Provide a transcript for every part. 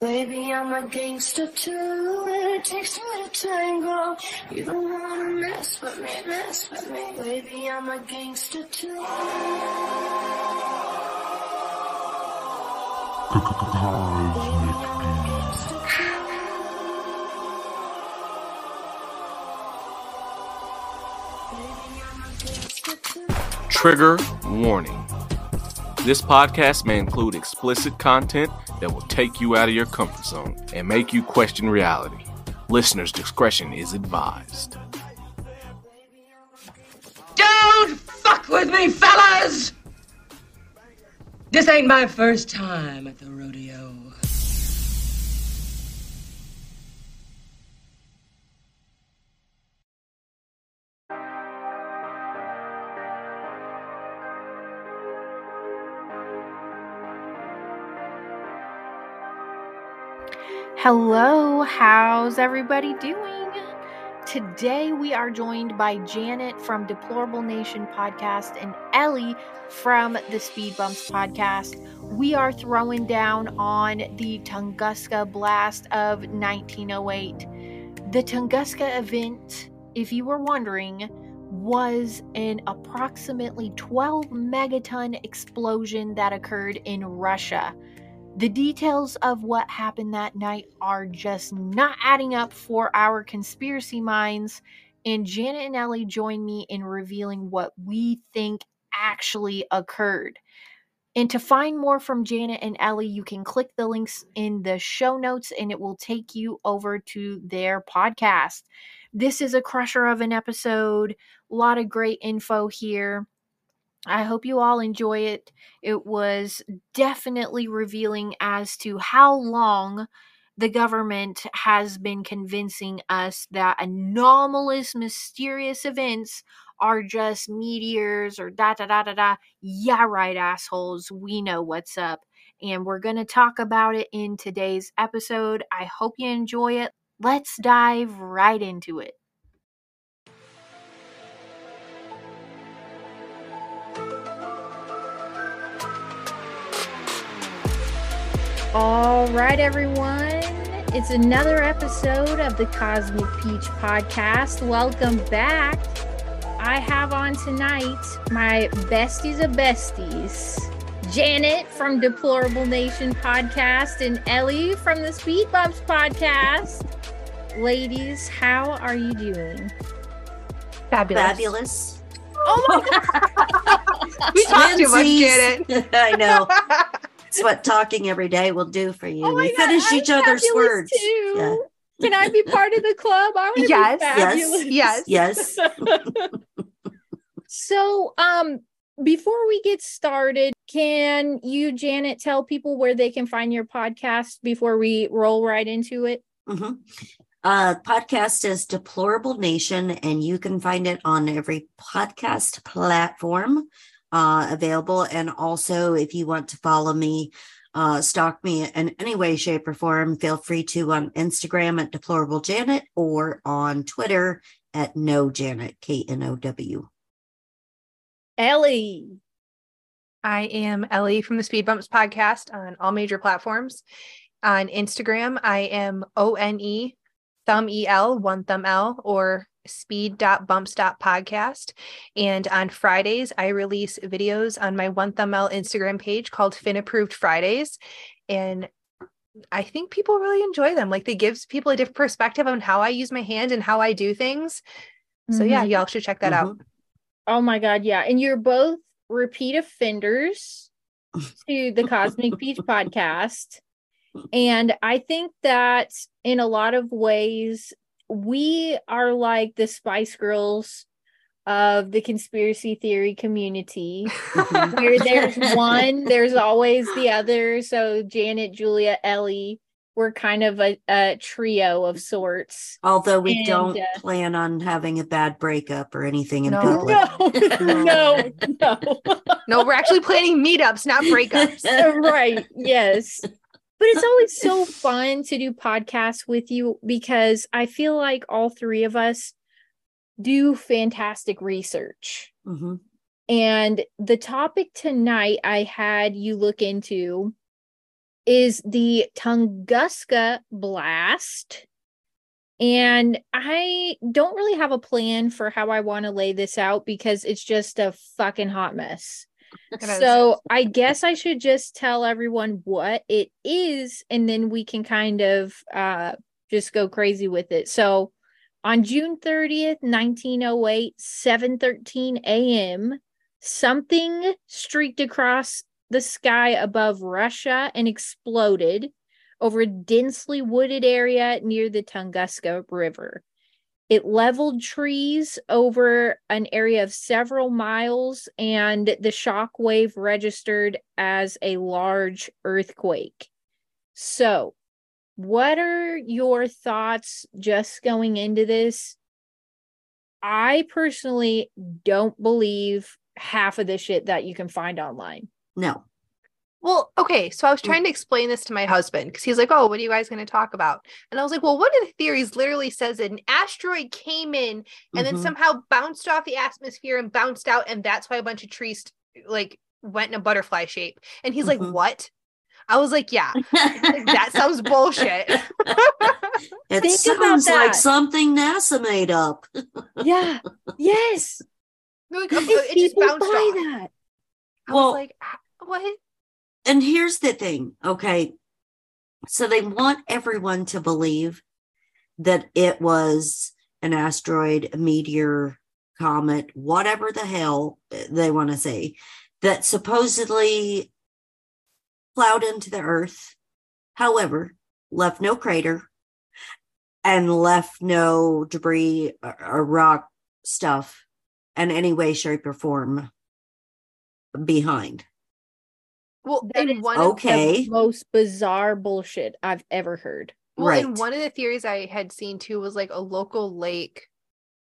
Baby, I'm a gangster too, it takes a tango. You don't wanna mess with me, baby, I'm a gangster too. Trigger warning. This podcast may include explicit content that will take you out of your comfort zone and make you question reality. Listener's discretion is advised. Don't fuck with me, fellas! This ain't my first time at the rodeo. Hello, how's everybody doing? Today we are joined by Janet from Deplorable Nation podcast and Ellie from the Speed Bumps podcast. We are throwing down on the Tunguska blast of 1908. The Tunguska event, if you were wondering, was an approximately 12 megaton explosion that occurred in Russia. The details of what happened that night are just not adding up for our conspiracy minds, and Janet and Ellie join me in revealing what we think actually occurred. And to find more from Janet and Ellie, you can click the links in the show notes, and it will take you over to their podcast. This is a crusher of an episode, a lot of great info here. I hope you all enjoy it. It was definitely revealing as to how long the government has been convincing us that anomalous, mysterious events are just meteors or da-da-da-da-da. Yeah, right, assholes. We know what's up. And we're going to talk about it in today's episode. I hope you enjoy it. Let's dive right into it. All right, everyone. It's another episode of the Cosmic Peach Podcast. Welcome back. I have on tonight my besties of besties, Janet from Deplorable Nation Podcast and Ellie from the Speed Bumps Podcast. Ladies, how are you doing? Fabulous. Fabulous. Oh, my God. We talk too much, Janet. I know. It's what talking every day will do for you. Oh, we finish each other's words. Yeah. Can I be part of the club? I want to be fabulous. Yes. So, before we get started, can you, Janet, tell people where they can find your podcast before we roll right into it? Mm-hmm. Podcast is Deplorable Nation, and you can find it on every podcast platform available. And also, if you want to follow me, stalk me in any way, shape, or form, feel free to on Instagram at Deplorable Janet or on Twitter at No Janet, KNOW. Ellie. I am Ellie from the Speed Bumps podcast on all major platforms. On Instagram, I am ONE thumb EL, one thumb L, or speed.bumps.podcast. And on Fridays, I release videos on my One Thumb L Instagram page called Fin Approved Fridays. And I think people really enjoy them. Like, they give people a different perspective on how I use my hand and how I do things. So yeah, y'all should check that out. Oh my God. Yeah. And you're both repeat offenders to the Cosmic Peach Podcast. And I think that in a lot of ways, we are like the Spice Girls of the conspiracy theory community. Where there's one, there's always the other. So Janet, Julia, Ellie, we're kind of a trio of sorts. Although we don't plan on having a bad breakup or anything in public. No, we're actually planning meetups, not breakups. Right, yes. But it's always so fun to do podcasts with you because I feel like all three of us do fantastic research. Mm-hmm. And the topic tonight I had you look into is the Tunguska blast. And I don't really have a plan for how I want to lay this out because it's just a fucking hot mess. So I guess I should just tell everyone what it is, and then we can kind of just go crazy with it. So on June 30th, 1908, 7:13 a.m., something streaked across the sky above Russia and exploded over a densely wooded area near the Tunguska River. It leveled trees over an area of several miles, and the shock wave registered as a large earthquake. So, what are your thoughts just going into this? I personally don't believe half of the shit that you can find online. No. Well, okay, so I was trying to explain this to my husband because he's like, oh, what are you guys going to talk about? And I was like, well, one of the theories literally says that an asteroid came in and then somehow bounced off the atmosphere and bounced out. And that's why a bunch of trees like went in a butterfly shape. And he's like, what? I was like, yeah, like, that sounds bullshit. It sounds like something NASA made up. Yeah. Yes. Like, it just bounced off. That? I was like, what? And here's the thing, okay, so they want everyone to believe that it was an asteroid, a meteor, comet, whatever the hell they want to say, that supposedly plowed into the earth, however, left no crater and left no debris or rock stuff in any way, shape, or form behind. Well, and one of the most bizarre bullshit I've ever heard. Well, right. And one of the theories I had seen too was like a local lake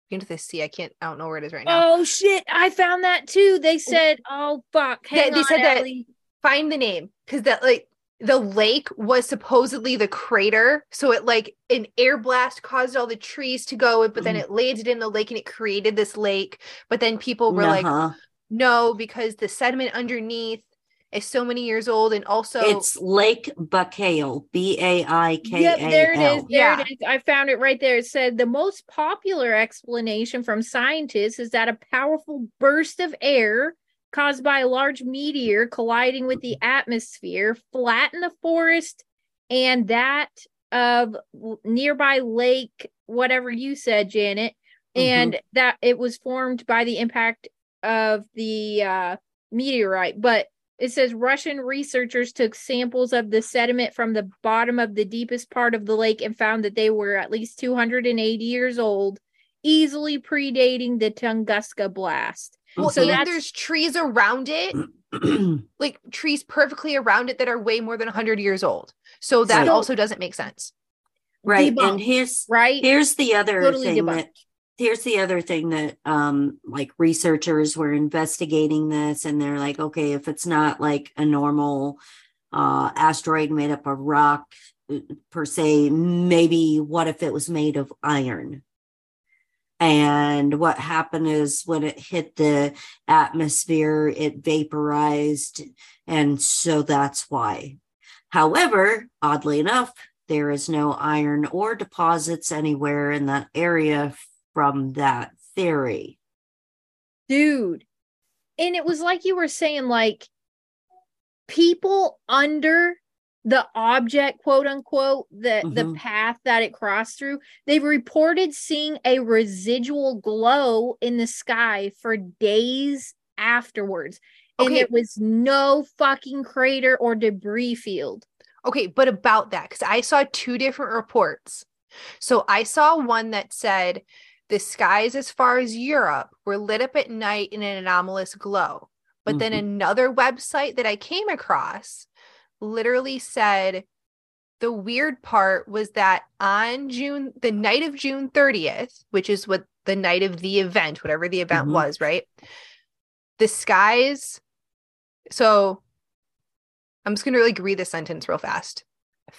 into the sea. I don't know where it is right now. Oh shit! I found that too. They said, "Oh fuck," they said Ellie. That find the name because that like the lake was supposedly the crater, so it like an air blast caused all the trees to go, but then it landed in the lake and it created this lake. But then people were like, "No," because the sediment underneath is so many years old, and also it's Lake Baikal, B-A-I-K-A-L. Yep, there it is. It is. I found it right there. It said the most popular explanation from scientists is that a powerful burst of air caused by a large meteor colliding with the atmosphere flattened the forest and that of nearby lake, whatever you said, Janet, and that it was formed by the impact of the meteorite, but it says Russian researchers took samples of the sediment from the bottom of the deepest part of the lake and found that they were at least 280 years old, easily predating the Tunguska blast. Well, so there's trees around it, like trees perfectly around it that are way more than 100 years old. So that also doesn't make sense. Right. Debunked, and here's the other thing debunked. Here's the other thing that like researchers were investigating this and they're like, okay, if it's not like a normal asteroid made up of rock per se, maybe what if it was made of iron? And what happened is when it hit the atmosphere, it vaporized. And so that's why. However, oddly enough, there is no iron or deposits anywhere in that area from that theory. Dude. And it was like you were saying, like, people under the object, quote unquote, the path that it crossed through, they reported seeing a residual glow in the sky for days afterwards. Okay. And it was no fucking crater or debris field. Okay, but about that, because I saw two different reports. So I saw one that said, the skies as far as Europe were lit up at night in an anomalous glow. But then another website that I came across literally said the weird part was that on the night of June 30th, which is what the night of the event, whatever the event was, right? The skies. So I'm just going to like read the sentence real fast.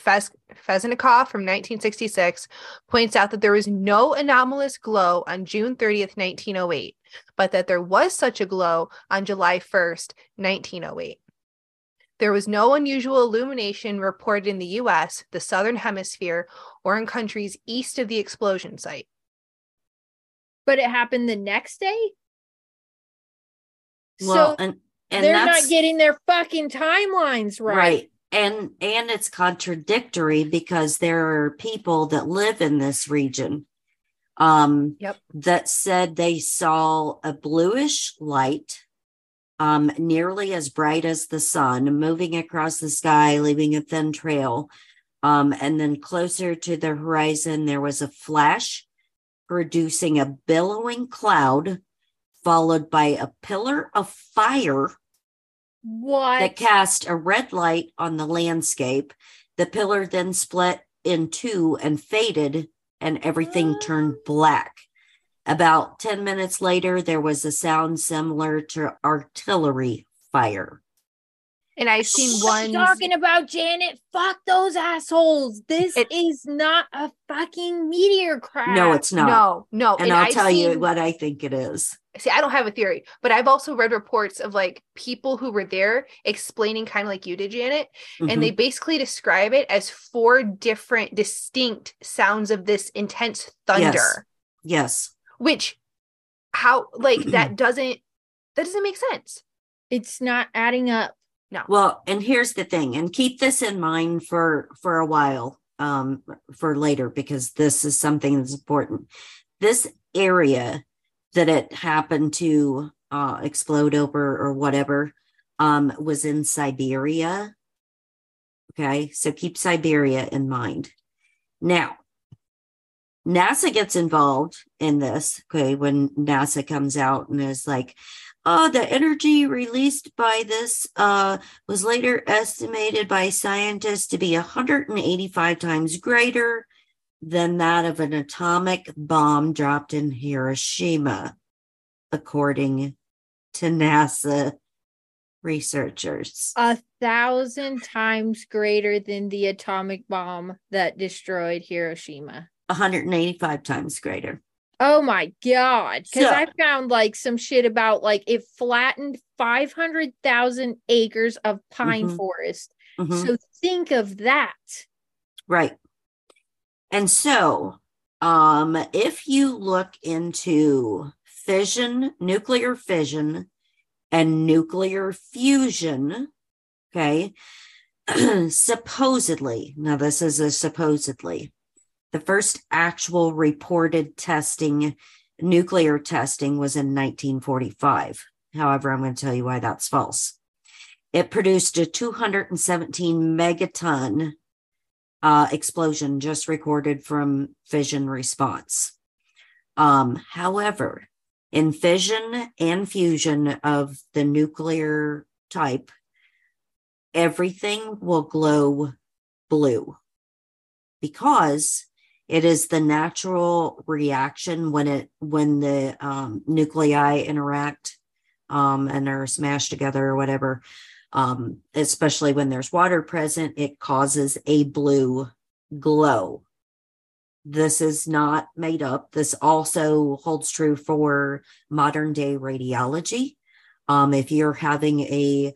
Fesenko from 1966 points out that there was no anomalous glow on June 30th, 1908, but that there was such a glow on July 1st, 1908. There was no unusual illumination reported in the U.S., the Southern Hemisphere, or in countries east of the explosion site. But it happened the next day? Well, so and they're not getting their fucking timelines right. Right. And it's contradictory because there are people that live in this region that said they saw a bluish light nearly as bright as the sun moving across the sky, leaving a thin trail. And then closer to the horizon, there was a flash producing a billowing cloud followed by a pillar of fire. What? That cast a red light on the landscape. The pillar then split in two and faded, and everything turned black. About 10 minutes later, there was a sound similar to artillery fire. And I've seen one talking about Janet. Fuck those assholes. This is not a fucking meteor crash. No, it's not. No. And I'll tell you what I think it is. See, I don't have a theory, but I've also read reports of like people who were there explaining kind of like you did, Janet. Mm-hmm. And they basically describe it as four different distinct sounds of this intense thunder. Yes. Which how like that doesn't make sense. It's not adding up. No. Well, and here's the thing, and keep this in mind for a while, for later, because this is something that's important. This area that it happened to explode over or whatever was in Siberia. Okay, so keep Siberia in mind. Now, NASA gets involved in this, okay, when NASA comes out and is like, oh, the energy released by this was later estimated by scientists to be 185 times greater than that of an atomic bomb dropped in Hiroshima, according to NASA researchers. 1,000 times greater than the atomic bomb that destroyed Hiroshima. 185 times greater. Oh my God. Because I found like some shit about like it flattened 500,000 acres of pine forest. Mm-hmm. So think of that. Right. And so if you look into fission, nuclear fission and nuclear fusion, okay, supposedly, now this is a supposedly, the first actual reported testing, nuclear testing, was in 1945. However, I'm going to tell you why that's false. It produced a 217 megaton explosion just recorded from fission response. However, in fission and fusion of the nuclear type, everything will glow blue because it is the natural reaction when the nuclei interact and are smashed together or whatever, especially when there's water present, it causes a blue glow. This is not made up. This also holds true for modern day radiology. If you're having a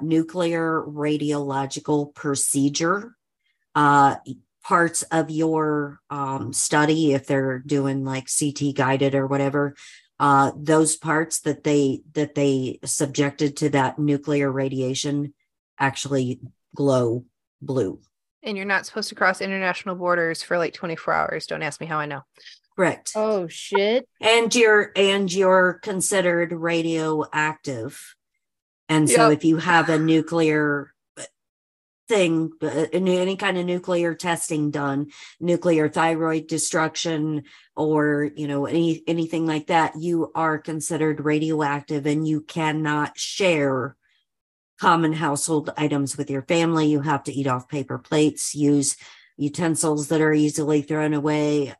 nuclear radiological procedure, parts of your study, if they're doing like CT guided or whatever, those parts that they subjected to that nuclear radiation actually glow blue. And you're not supposed to cross international borders for like 24 hours. Don't ask me how I know. Correct. Oh shit. And you're considered radioactive. And so if you have a nuclear thing, any kind of nuclear testing done, nuclear thyroid destruction, or anything like that, you are considered radioactive, and you cannot share common household items with your family. You have to eat off paper plates, use utensils that are easily thrown away.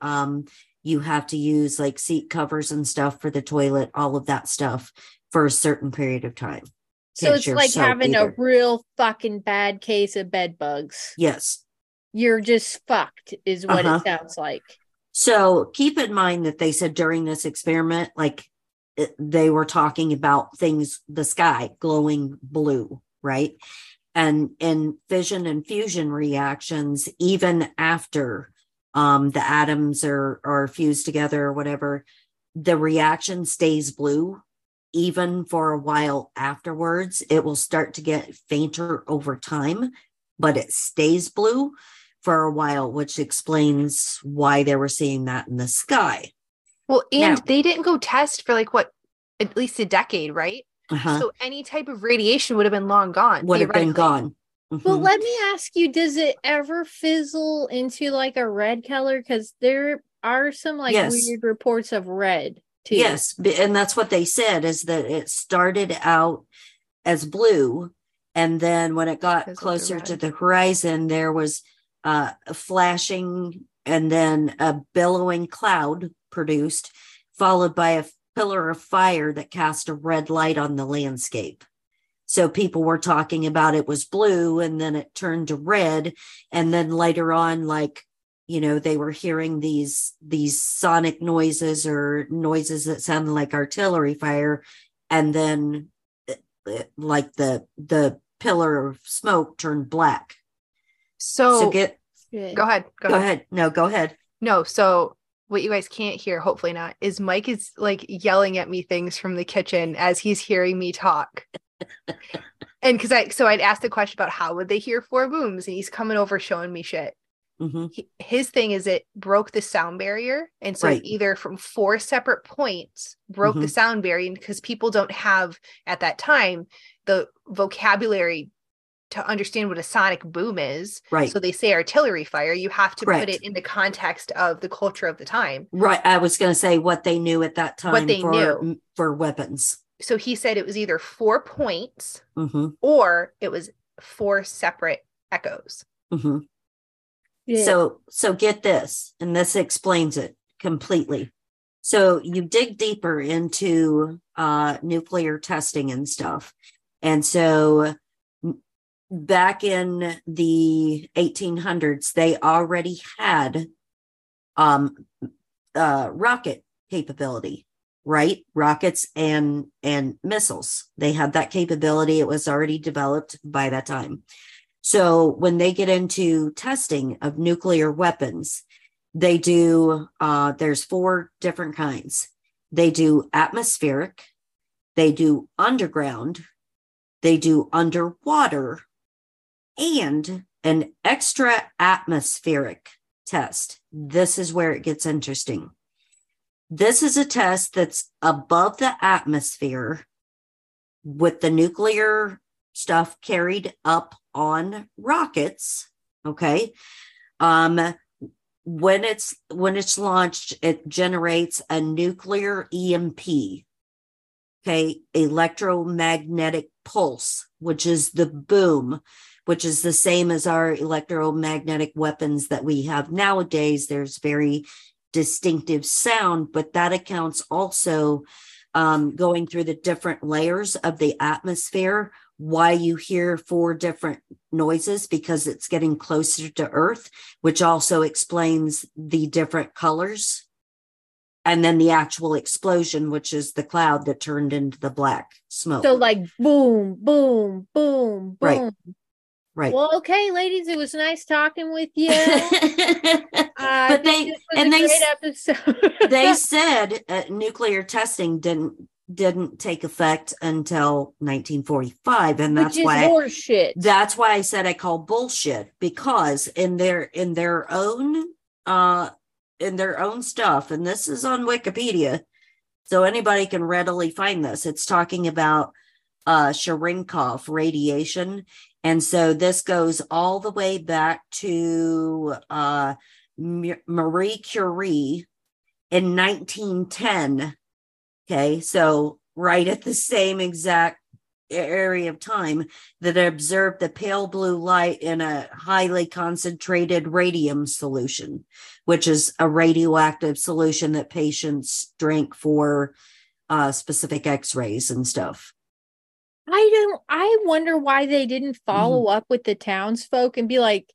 You have to use like seat covers and stuff for the toilet, all of that stuff for a certain period of time. So it's like having a real fucking bad case of bed bugs. Yes. You're just fucked is what it sounds like. So keep in mind that they said during this experiment, like they were talking about things, the sky glowing blue, right? and in fission and fusion reactions, even after the atoms are fused together or whatever, the reaction stays blue. Even for a while afterwards, it will start to get fainter over time, but it stays blue for a while, which explains why they were seeing that in the sky. Well, and now, they didn't go test for at least a decade, right? Uh-huh. So any type of radiation would have been long gone. Would have been gone. Mm-hmm. Well, let me ask you, does it ever fizzle into a red color? Because there are some weird reports of red. Yes, and that's what they said, is that it started out as blue, and then when it got closer to the horizon, there was a flashing and then a billowing cloud produced, followed by a pillar of fire that cast a red light on the landscape. So people were talking about it was blue, and then it turned to red, and then later on, they were hearing these sonic noises or noises that sounded like artillery fire. And then the pillar of smoke turned black. So what you guys can't hear, hopefully not, is Mike is yelling at me things from the kitchen as he's hearing me talk. And because I'd asked the question about how would they hear four booms, and he's coming over showing me shit. Mm-hmm. His thing is it broke the sound barrier. And so either from four separate points broke the sound barrier, because people don't have at that time the vocabulary to understand what a sonic boom is. Right. So they say artillery fire. You have to put it in the context of the culture of the time. Right. I was going to say what they knew at that time for weapons. So he said it was either 4 points or it was four separate echoes. Mm-hmm. Yeah. So get this, and this explains it completely. So you dig deeper into nuclear testing and stuff. And so back in the 1800s, they already had rocket capability, right? Rockets and missiles. They had that capability. It was already developed by that time. So when they get into testing of nuclear weapons, they do, there's four different kinds. They do atmospheric, they do underground, they do underwater, and an extra atmospheric test. This is where it gets interesting. This is a test that's above the atmosphere with the nuclear stuff carried up on rockets. Okay. When it's launched, it generates a nuclear EMP. Okay. Electromagnetic pulse, which is the boom, which is the same as our electromagnetic weapons that we have nowadays. There's very distinctive sound, but that accounts also going through the different layers of the atmosphere, why you hear four different noises, because it's getting closer to Earth, which also explains the different colors. And then the actual explosion, which is the cloud that turned into the black smoke. So boom, boom, boom, boom. Right. Well, okay, ladies, it was nice talking with you. But they said nuclear testing didn't take effect until 1945, and that's why I said I call bullshit, because in their own stuff, and this is on Wikipedia, so anybody can readily find this. It's talking about Cherenkov radiation, and so this goes all the way back to Marie Curie in 1910. Okay, so right at the same exact area of time that observed the pale blue light in a highly concentrated radium solution, which is a radioactive solution that patients drink for specific x-rays and stuff. I wonder why they didn't follow up with the townsfolk and be like,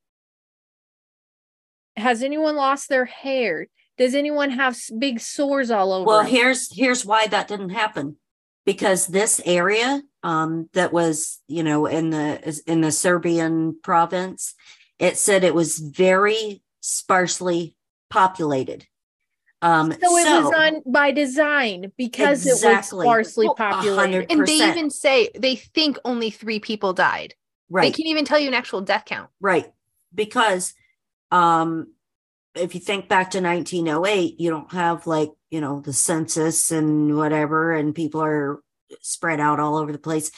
has anyone lost their hair? Does anyone have big sores all over? Well, here's why that didn't happen. because this area that was, you know, in the Serbian province, it said it was very sparsely populated. So it was on by design because it was sparsely populated. 100%. And they even say they think only 3 people died. Right. They can't even tell you an actual death count. Right. Because if you think back to 1908, you don't have like, you know, the census and whatever, and people are spread out all over the place.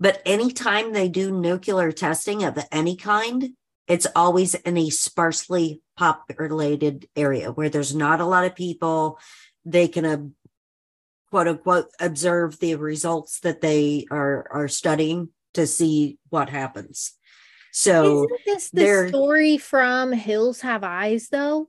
But anytime they do nuclear testing of any kind, it's always in a sparsely populated area where there's not a lot of people. They can, quote unquote, observe the results that they are studying to see what happens. So isn't this the story from Hills Have Eyes, though?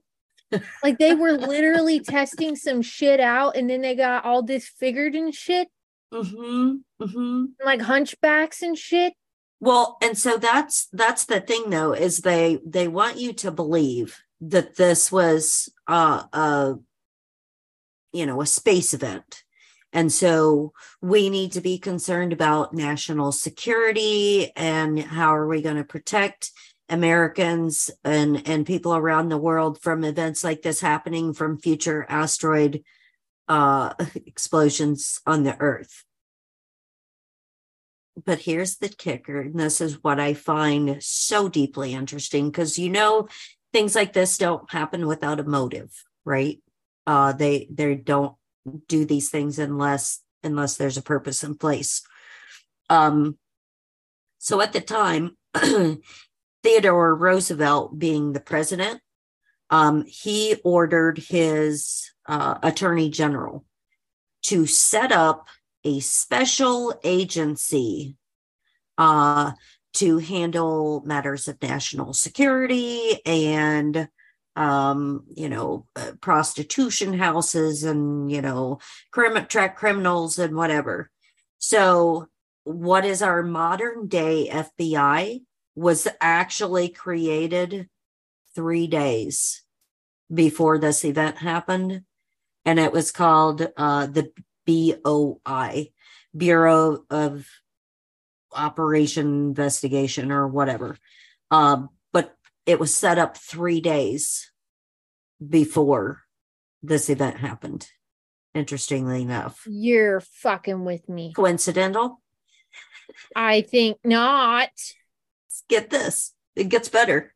Like they were literally testing some shit out and then they got all disfigured and shit. Mm-hmm, mm-hmm. Like hunchbacks and shit. Well, and so that's the thing, though, is they want you to believe that this was a space event. And so we need to be concerned about national security and how are we going to protect Americans and people around the world from events like this happening from future asteroid explosions on the Earth. But here's the kicker, and this is what I find so deeply interesting, because, you know, things like this don't happen without a motive, right? They don't do these things unless there's a purpose in place. So at the time, Theodore Roosevelt being the president, he ordered his attorney general to set up a special agency to handle matters of national security and, prostitution houses and, you know, track criminals and whatever. So what is our modern day FBI was actually created 3 days before this event happened. And it was called the BOI, Bureau of Operation Investigation or whatever. But it was set up 3 days before this event happened, interestingly enough. You're fucking with me. Coincidental? I think not. Get this. It gets better.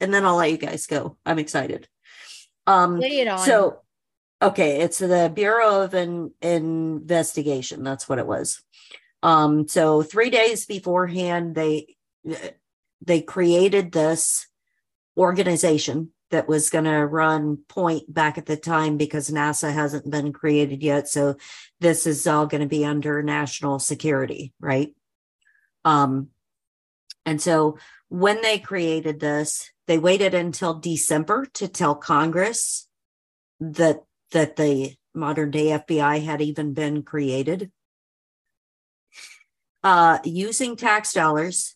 And then I'll let you guys go. I'm excited. Lay it on. So, okay, it's the Bureau of Investigation. That's what it was. So 3 days beforehand, they created this organization that was going to run point back at the time because NASA hasn't been created yet. So this is all going to be under national security, right? And so when they created this, they waited until December to tell Congress that the modern day FBI had even been created. Using tax dollars.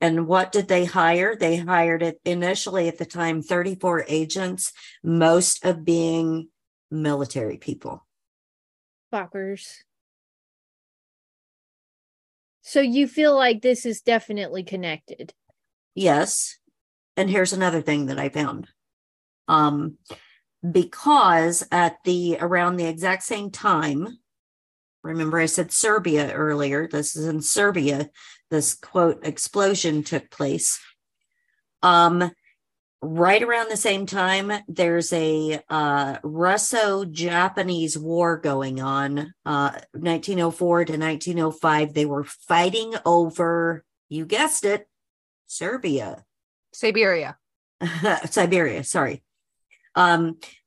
And what did they hire? They hired initially at the time 34 agents, most of being military people. Fuckers. So you feel like this is definitely connected. Yes. And here's another thing that I found. Because around the exact same time, remember I said Serbia earlier, this is in Serbia, this quote explosion took place. Right around the same time, there's a Russo-Japanese war going on, 1904 to 1905. They were fighting over, you guessed it, Siberia, sorry.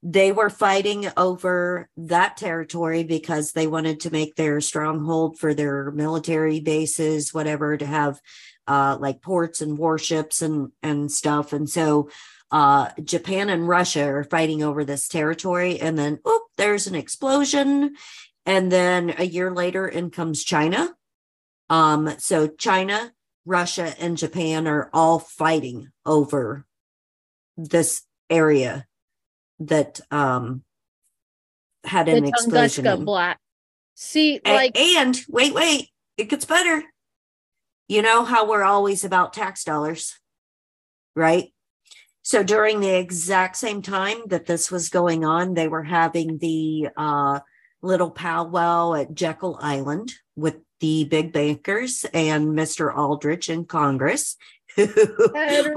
They were fighting over that territory because they wanted to make their stronghold for their military bases, whatever, to have like ports and warships and stuff. And so Japan and Russia are fighting over this territory. And then, there's an explosion. And then a year later, in comes China. So China, Russia, and Japan are all fighting over this area that had an explosion. Tunguska See, like, and wait, it gets better. You know how we're always about tax dollars, right? So during the exact same time that this was going on, they were having the little powwow at Jekyll Island with the big bankers and Mr. Aldrich in Congress, who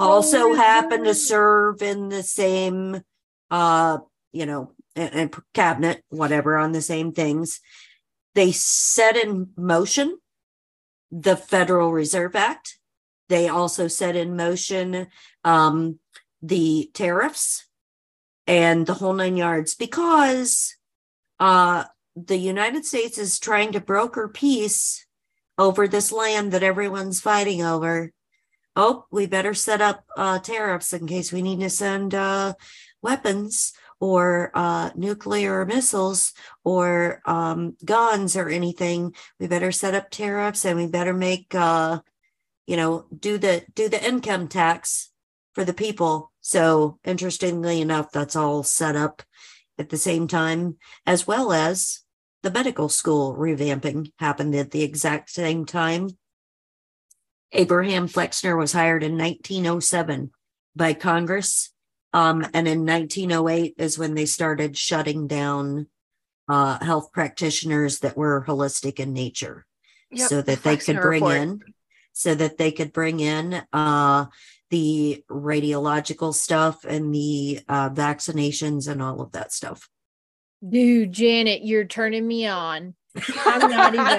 also happened to serve in the same, and cabinet, whatever, on the same things. They set in motion the Federal Reserve Act. They also set in motion the tariffs and the whole nine yards, because the United States is trying to broker peace over this land that everyone's fighting over. Oh, we better set up tariffs in case we need to send weapons or nuclear missiles or guns or anything. We better set up tariffs, and we better make, do the income tax for the people. So interestingly enough, that's all set up at the same time, as well as the medical school revamping happened at the exact same time. Abraham Flexner was hired in 1907 by Congress. And in 1908 is when they started shutting down health practitioners that were holistic in nature, so that they could bring in the radiological stuff and the vaccinations and all of that stuff. Dude, Janet, you're turning me on. I'm not even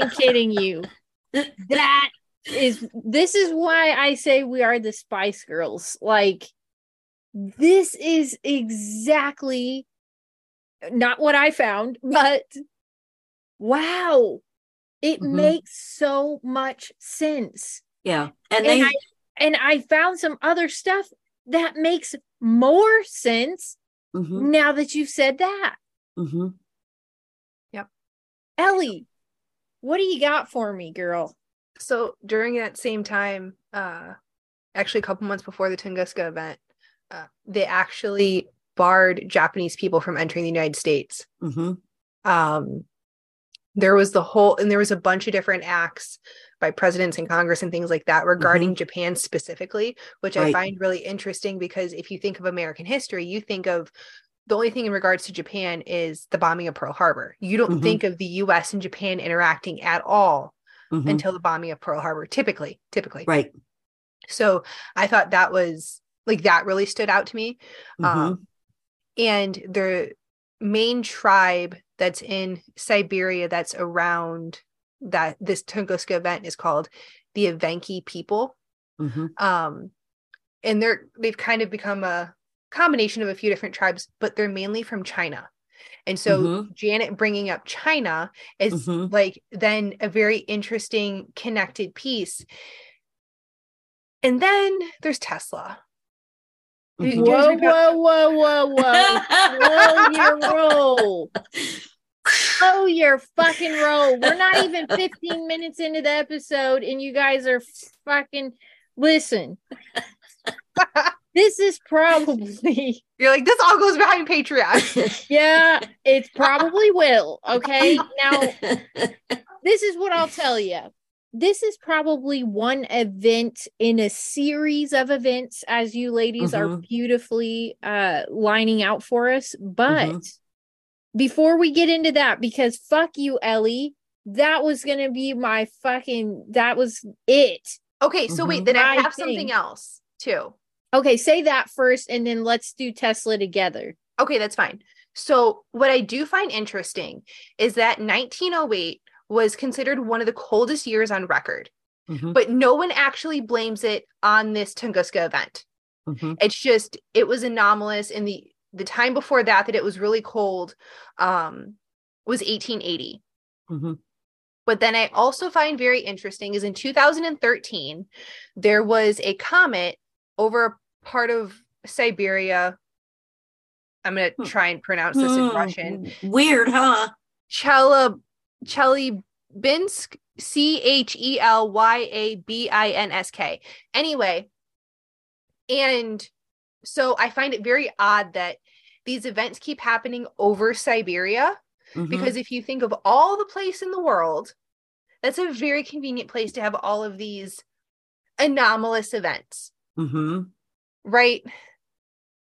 fucking kidding you. This is why I say we are the Spice Girls. Like, this is exactly not what I found, but wow, it makes so much sense. Yeah. And I found some other stuff that makes more sense now that you've said that. Mm-hmm. Yep. Ellie, what do you got for me, girl? So during that same time, actually a couple months before the Tunguska event, they actually barred Japanese people from entering the United States. Mm-hmm. There was a bunch of different acts by presidents and Congress and things like that regarding Japan specifically, which I find really interesting, because if you think of American history, you think of the only thing in regards to Japan is the bombing of Pearl Harbor. You don't think of the U.S. and Japan interacting at all until the bombing of Pearl Harbor, typically. Right. So I thought that was like, that really stood out to me. And the main tribe that's in Siberia that's around that this Tunguska event is called the Evenki people. And they've kind of become a combination of a few different tribes, but they're mainly from China. And so Janet bringing up China is like then a very interesting connected piece. And then there's Tesla. Whoa, roll. Oh, your fucking roll. We're not even 15 minutes into the episode and you guys are fucking, listen, this is probably, you're like, this all goes behind Patreon. Yeah, it probably will. Okay. Now, this is what I'll tell you. This is probably one event in a series of events, as you ladies are beautifully lining out for us. But before we get into that, because fuck you, Ellie, that was going to be my fucking, that was it. Okay, so wait, then I have something else too. Okay, say that first, and then let's do Tesla together. Okay, that's fine. So what I do find interesting is that 1908 was considered one of the coldest years on record, but no one actually blames it on this Tunguska event. It's just, it was anomalous. And the time before that it was really cold was 1880. But then I also find very interesting is in 2013, there was a comet over a part of Siberia. I'm going to try and pronounce this in Russian. Weird, huh? Chelyabinsk, Chelyabinsk. Anyway, and so I find it very odd that these events keep happening over Siberia, Mm-hmm. Because if you think of all the place in the world, that's a very convenient place to have all of these anomalous events. Mm-hmm. Right.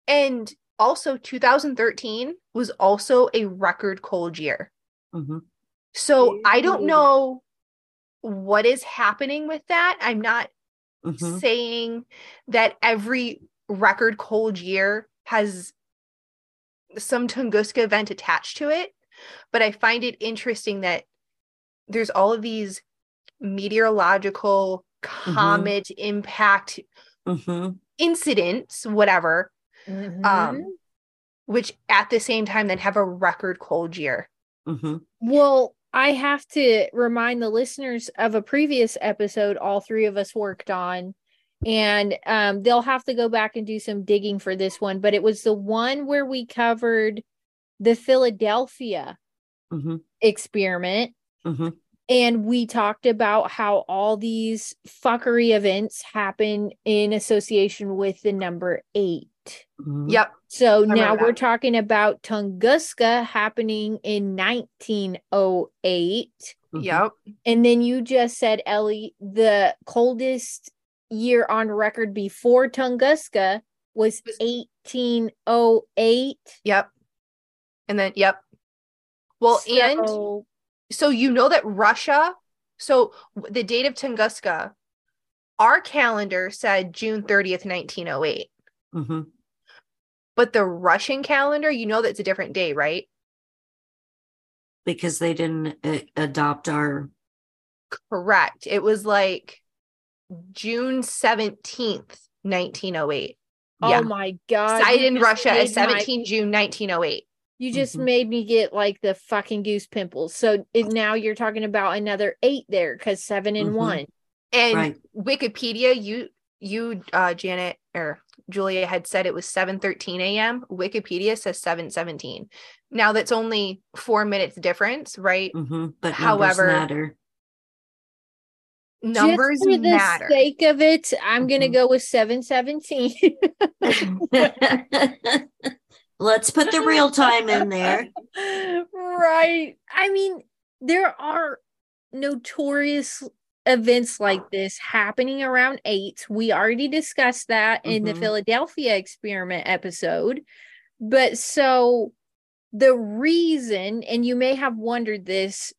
And also 2013 was also a record cold year. Mm-hmm. So I don't know what is happening with that. I'm not mm-hmm. saying that every record cold year has some Tunguska event attached to it, but I find it interesting that there's all of these meteorological comet mm-hmm. impact mm-hmm. incidents, whatever, mm-hmm. Which at the same time then have a record cold year. Mm-hmm. Well, I have to remind the listeners of a previous episode all three of us worked on, and they'll have to go back and do some digging for this one, but it was the one where we covered the Philadelphia mm-hmm. experiment. Mm-hmm. And we talked about how all these fuckery events happen in association with the number 8. Mm-hmm. Yep. So now we're talking about Tunguska happening in 1908. Yep. And then you just said, Ellie, the coldest year on record before Tunguska was 1808. Yep. And then, yep. Well, so, and so you know that Russia, so the date of Tunguska, our calendar said June 30th, 1908. Mm-hmm. But the Russian calendar, you know, that's a different day, right? Because they didn't adopt our. Correct. It was like June 17th, 1908. Oh, yeah. My God. Cited in Russia as 17 June, 1908. You just mm-hmm. made me get like the fucking goose pimples. So now you're talking about another 8 there because 7 and mm-hmm. 1. And right. Wikipedia, you Janet or Julia had said it was 7:13 a.m. Wikipedia says 7:17. Now that's only 4 minutes difference, right? Mm-hmm. But however, numbers just for the matter. Sake of it, I'm mm-hmm. gonna go with 7:17. Let's put the real time in there, right? I mean, there are notorious events like this happening around 8. We already discussed that in mm-hmm. the Philadelphia experiment episode. But so the reason, and you may have wondered this,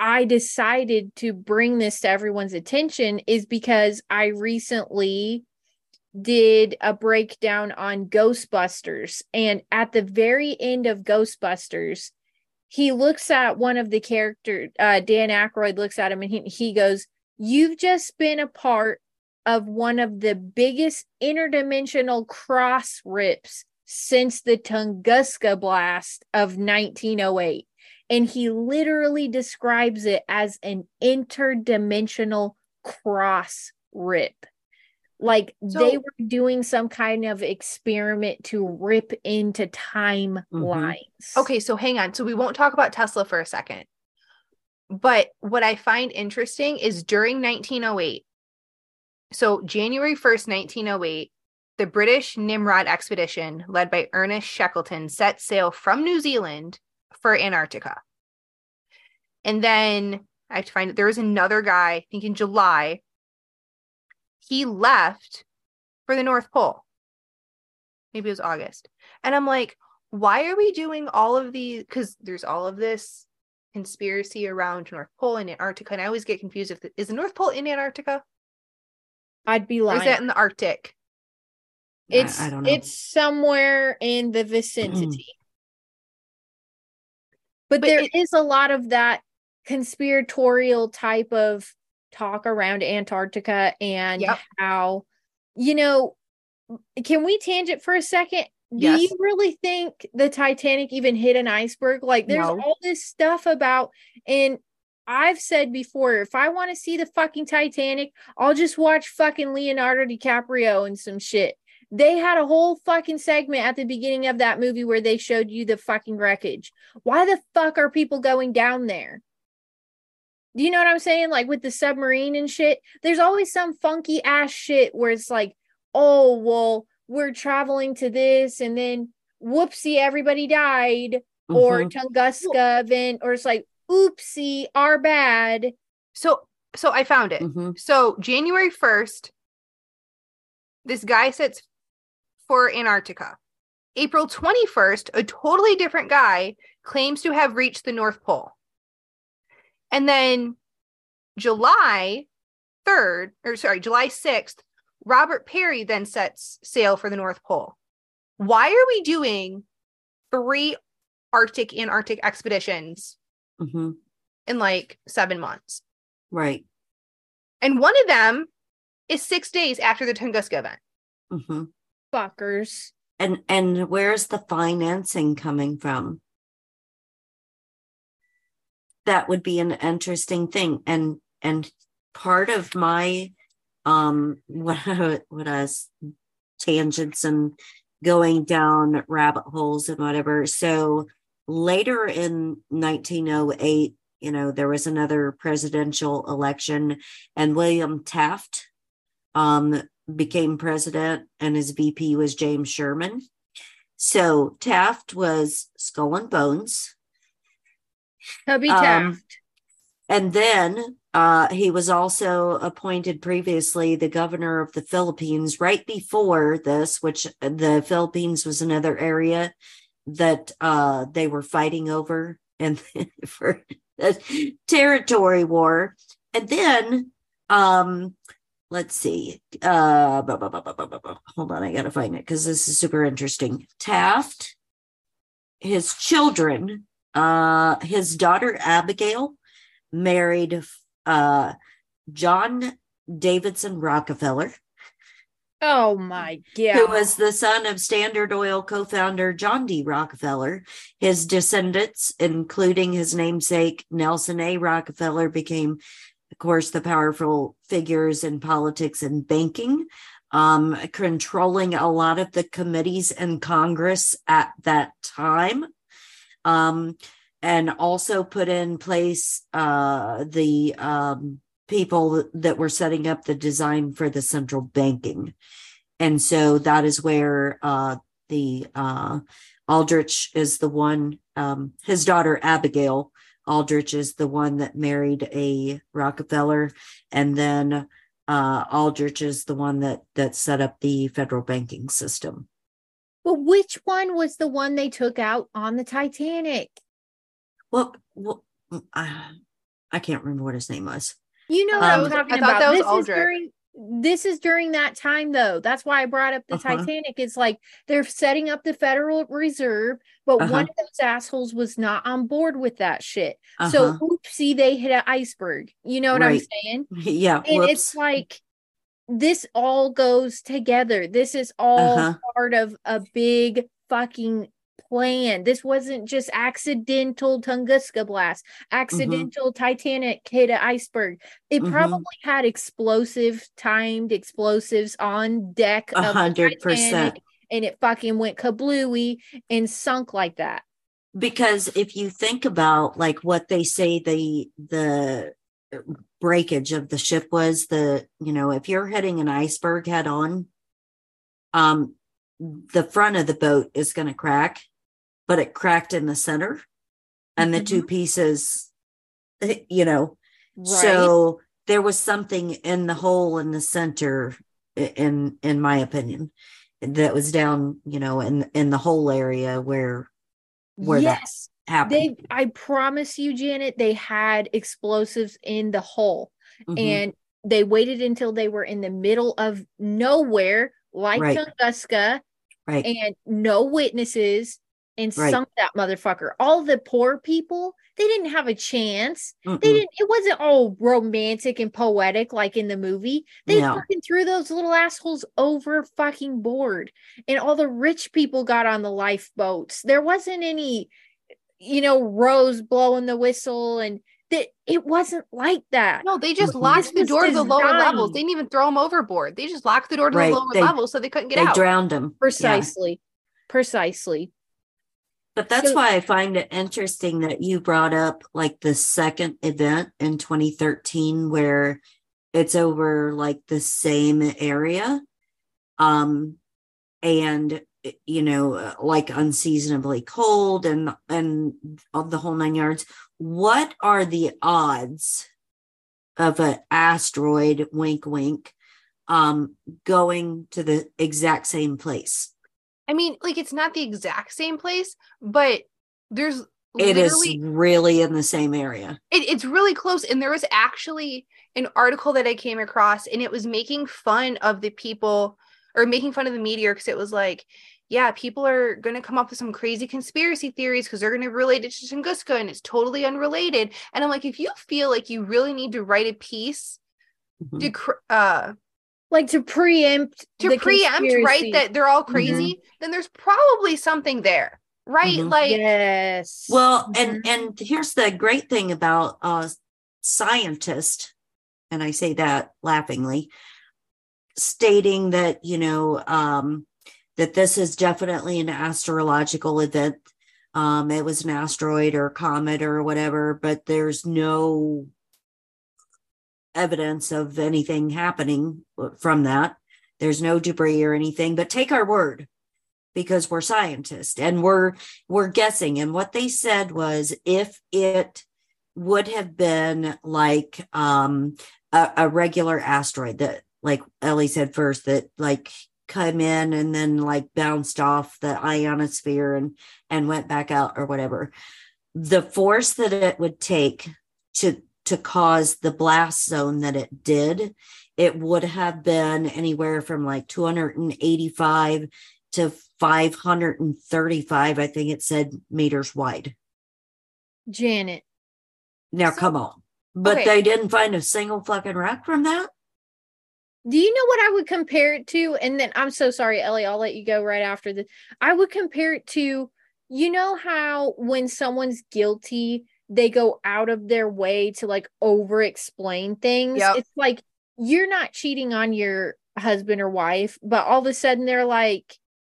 I decided to bring this to everyone's attention is because I recently did a breakdown on Ghostbusters. And at the very end of Ghostbusters, he looks at one of the characters, Dan Aykroyd looks at him and he goes, "You've just been a part of one of the biggest interdimensional cross rips since the Tunguska blast of 1908. And he literally describes it as an interdimensional cross rip. Like they were doing some kind of experiment to rip into timelines. Mm-hmm. Okay, so hang on. So we won't talk about Tesla for a second. But what I find interesting is during 1908, so January 1st, 1908, the British Nimrod expedition led by Ernest Shackleton set sail from New Zealand for Antarctica. And then I have to find it. There was another guy, I think in July, he left for the North Pole. Maybe it was August. And I'm like, why are we doing all of these? Because there's all of this conspiracy around North Pole and Antarctica. And I always get confused. Is the North Pole in Antarctica? I'd be lying. Or is that in the Arctic? It's, I don't know. It's somewhere in the vicinity. But there is a lot of that conspiratorial type of talk around Antarctica and yep. how, you know, can we tangent for a second? Yes. Do you really think the Titanic even hit an iceberg? Like there's no. all this stuff about, and I've said before, if I want to see the fucking Titanic, I'll just watch fucking Leonardo DiCaprio and some shit. They had a whole fucking segment at the beginning of that movie where they showed you the fucking wreckage. Why the fuck are people going down there? Do you know what I'm saying? Like with the submarine and shit, there's always some funky ass shit where it's like, oh, well, we're traveling to this and then whoopsie, everybody died. or Tunguska event, or it's like, oopsie, our bad. So I found it. Mm-hmm. So January 1st, this guy sets for Antarctica. April 21st, a totally different guy claims to have reached the North Pole. And then July 6th, Robert Peary then sets sail for the North Pole. Why are we doing 3 Arctic and Antarctic expeditions in like 7 months? Right. And one of them is 6 days after the Tunguska event. Mm-hmm. Fuckers. And where's the financing coming from? That would be an interesting thing. And part of my tangents and going down rabbit holes and whatever. So later in 1908, there was another presidential election, and William Taft became president, and his VP was James Sherman. So Taft was skull and bones. Tubby Taft. And then he was also appointed previously the governor of the Philippines right before this, which the Philippines was another area that they were fighting over and for the territory war. And then, let's see. Hold on, I got to find it because this is super interesting. Taft, his children, his daughter Abigail, married John Davidson Rockefeller. Oh my God. Who was the son of Standard Oil co-founder John D. Rockefeller. His descendants, including his namesake Nelson A. Rockefeller, became, of course, the powerful figures in politics and banking, controlling a lot of the committees in Congress at that time. And also put in place the people that were setting up the design for the central banking. And so that is where the Aldrich is the one, his daughter Abigail Aldrich is the one that married a Rockefeller. And then Aldrich is the one that set up the federal banking system. Well, which one was the one they took out on the Titanic? Well, I can't remember what his name was. You know what I was talking about. That was Aldrich. This is during that time, though. That's why I brought up the Titanic. It's like they're setting up the Federal Reserve, but one of those assholes was not on board with that shit. So, oopsie, they hit an iceberg. You know what I'm saying? Yeah. And it's like this all goes together. This is all part of a big fucking plan. This wasn't just accidental Tunguska blast, accidental Titanic hit an iceberg. It probably had timed explosives on deck of 100%, and it fucking went kablooey and sunk like that. Because if you think about like what they say the breakage of the ship was, if you're hitting an iceberg head on, the front of the boat is going to crack. But it cracked in the center and the two pieces, so there was something in the hole in the center, in my opinion, that was down, in the hole area where that happened. I promise you, Janet, they had explosives in the hole and they waited until they were in the middle of nowhere, like Tunguska, and no witnesses. And sunk that motherfucker. All the poor people, they didn't have a chance. It wasn't all romantic and poetic like in the movie. They fucking threw those little assholes over fucking board. And all the rich people got on the lifeboats. There wasn't any, Rose blowing the whistle, and it wasn't like that. No, they just locked the door to the lower levels. They didn't even throw them overboard. They just locked the door to the lower levels so they couldn't get out. They drowned them. Precisely. But that's why I find it interesting that you brought up like the second event in 2013, where it's over like the same area. And you know, like unseasonably cold and the whole nine yards. What are the odds of an asteroid, wink, wink, going to the exact same place? I mean, like, it's not the exact same place, but there's... It is really in the same area. It's really close. And there was actually an article that I came across, and it was making fun of the people, or making fun of the meteor, because it was like, yeah, people are going to come up with some crazy conspiracy theories because they're going to relate it to Tunguska, and it's totally unrelated. And I'm like, if you feel like you really need to write a piece to preempt, right, that they're all crazy, then there's probably something there. Right. Mm-hmm. Like, yes. Well, and here's the great thing about scientists, and I say that laughingly, stating that, you know, that this is definitely an astrological event. It was an asteroid or comet or whatever, but there's no evidence of anything happening from that. There's no debris or anything, but take our word, because we're scientists and we're guessing. And what they said was, if it would have been like a regular asteroid that, like Ellie said first, that like come in and then like bounced off the ionosphere and went back out or whatever, the force that it would take to cause the blast zone that it did, it would have been anywhere from like 285 to 535, I think it said, meters wide. Janet. Now, so, come on. But okay, they didn't find a single fucking rock from that? Do you know what I would compare it to? And then, I'm so sorry, Ellie, I'll let you go right after this. I would compare it to, you know how when someone's guilty, they go out of their way to, like, over-explain things? Yep. It's like, you're not cheating on your husband or wife, but all of a sudden they're like,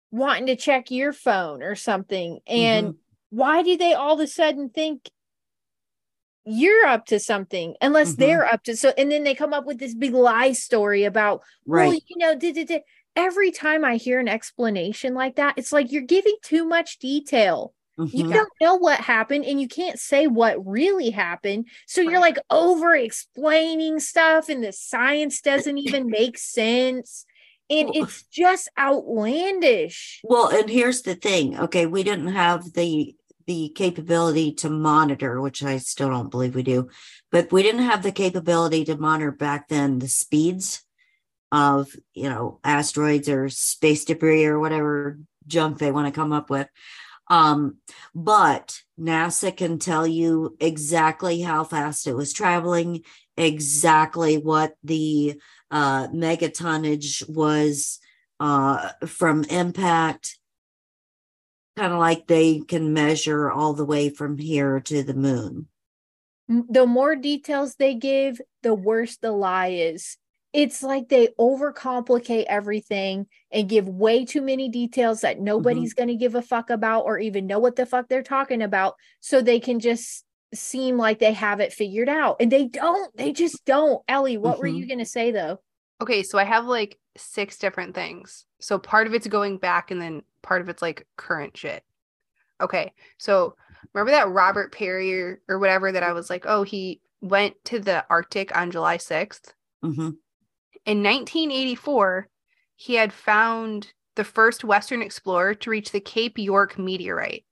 wanting to check your phone or something. And why do they all of a sudden think you're up to something, unless they're up to so? And then they come up with this big lie story about, well, you know, every time I hear an explanation like that, it's like, you're giving too much detail. You don't know what happened, and you can't say what really happened. So you're like over explaining stuff, and the science doesn't even make sense. And it's just outlandish. Well, and here's the thing. Okay, we didn't have the capability to monitor, which I still don't believe we do, but we didn't have the capability to monitor back then the speeds of, you know, asteroids or space debris or whatever junk they want to come up with. But NASA can tell you exactly how fast it was traveling, exactly what the megatonnage was from impact, kind of like they can measure all the way from here to the moon. The more details they give, the worse the lie is. It's like they overcomplicate everything and give way too many details that nobody's going to give a fuck about or even know what the fuck they're talking about, so they can just seem like they have it figured out, and they don't. They just don't. Ellie, what were you going to say though? Okay, so I have like 6 different things. So part of it's going back, and then part of it's like current shit. Okay, so remember that Robert Peary or whatever that I was like, oh, he went to the Arctic on July 6th. In 1984, he had found the first Western explorer to reach the Cape York meteorite,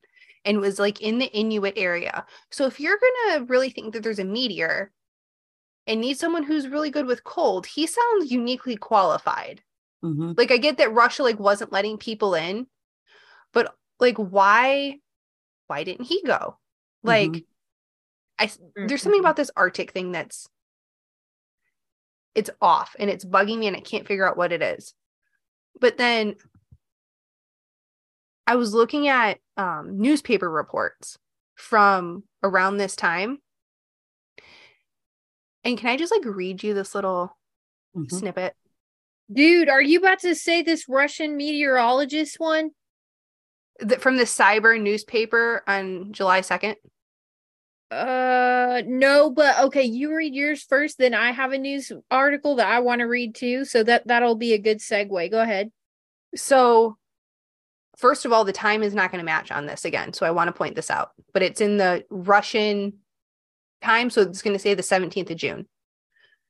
and was like in the Inuit area. So if you're going to really think that there's a meteor and need someone who's really good with cold, he sounds uniquely qualified. Like, I get that Russia like wasn't letting people in, but like, why didn't he go? Like, there's something about this Arctic thing that's, it's off, and it's bugging me, and I can't figure out what it is. But then I was looking at newspaper reports from around this time. And can I just like read you this little snippet? Dude, are you about to say this Russian meteorologist one? From the Cyber newspaper on July 2nd? No, but okay, you read yours first, then I have a news article that I want to read too, so that'll be a good segue. Go ahead. So First of all, the time is not going to match on this again, so I want to point this out. But it's in the Russian time, so it's going to say the 17th of June.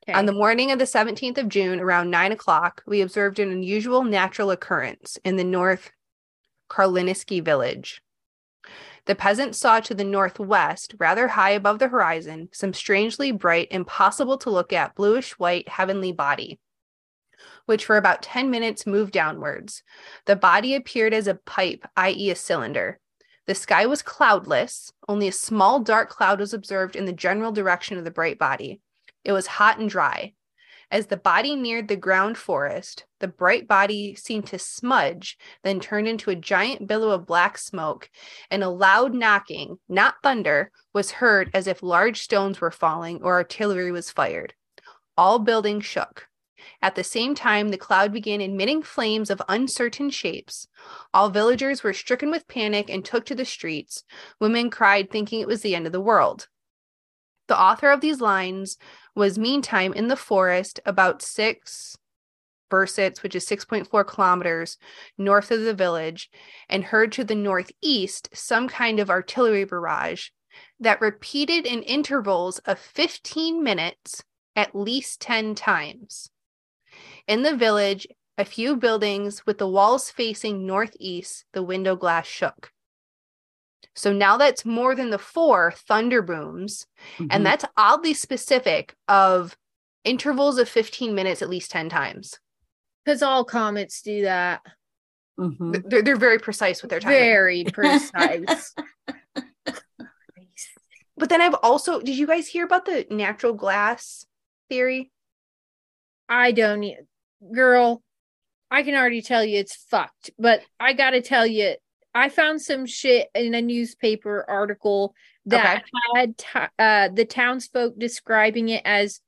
Okay. On the morning of the 17th of June, around 9 o'clock, we observed an unusual natural occurrence in the North Karlininsky village. The peasants saw to the northwest, rather high above the horizon, some strangely bright, impossible to look at, bluish-white heavenly body, which for about 10 minutes moved downwards. The body appeared as a pipe, i.e. a cylinder. The sky was cloudless. Only a small dark cloud was observed in the general direction of the bright body. It was hot and dry. As the body neared the ground forest, the bright body seemed to smudge, then turned into a giant billow of black smoke, and a loud knocking, not thunder, was heard as if large stones were falling or artillery was fired. All buildings shook. At the same time, the cloud began emitting flames of uncertain shapes. All villagers were stricken with panic and took to the streets. Women cried, thinking it was the end of the world. The author of these lines was meantime in the forest about 6 versets, which is 6.4 kilometers north of the village, and heard to the northeast some kind of artillery barrage that repeated in intervals of 15 minutes at least 10 times. In the village, a few buildings with the walls facing northeast, the window glass shook. So now that's more than the 4 thunder booms. Mm-hmm. And that's oddly specific of intervals of 15 minutes at least 10 times. Because all comets do that. Mm-hmm. They're very precise with their timing. Very precise. But then I've also, did you guys hear about the natural glass theory? I don't, girl, I can already tell you it's fucked, but I got to tell you, I found some shit in a newspaper article that had the townsfolk describing it as,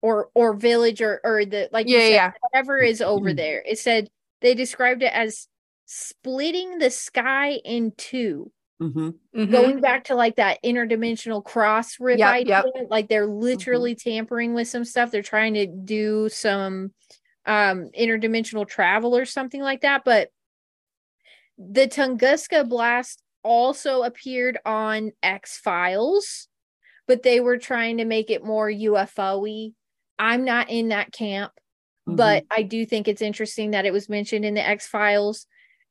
or village or the, like, yeah, you said, yeah, whatever is over there. It said they described it as splitting the sky in two. Mm-hmm. Going back to like that interdimensional cross rip idea, like they're literally tampering with some stuff. They're trying to do some interdimensional travel or something like that. But the Tunguska blast also appeared on X-Files, but they were trying to make it more UFO-y. I'm not in that camp, but I do think it's interesting that it was mentioned in the X-Files.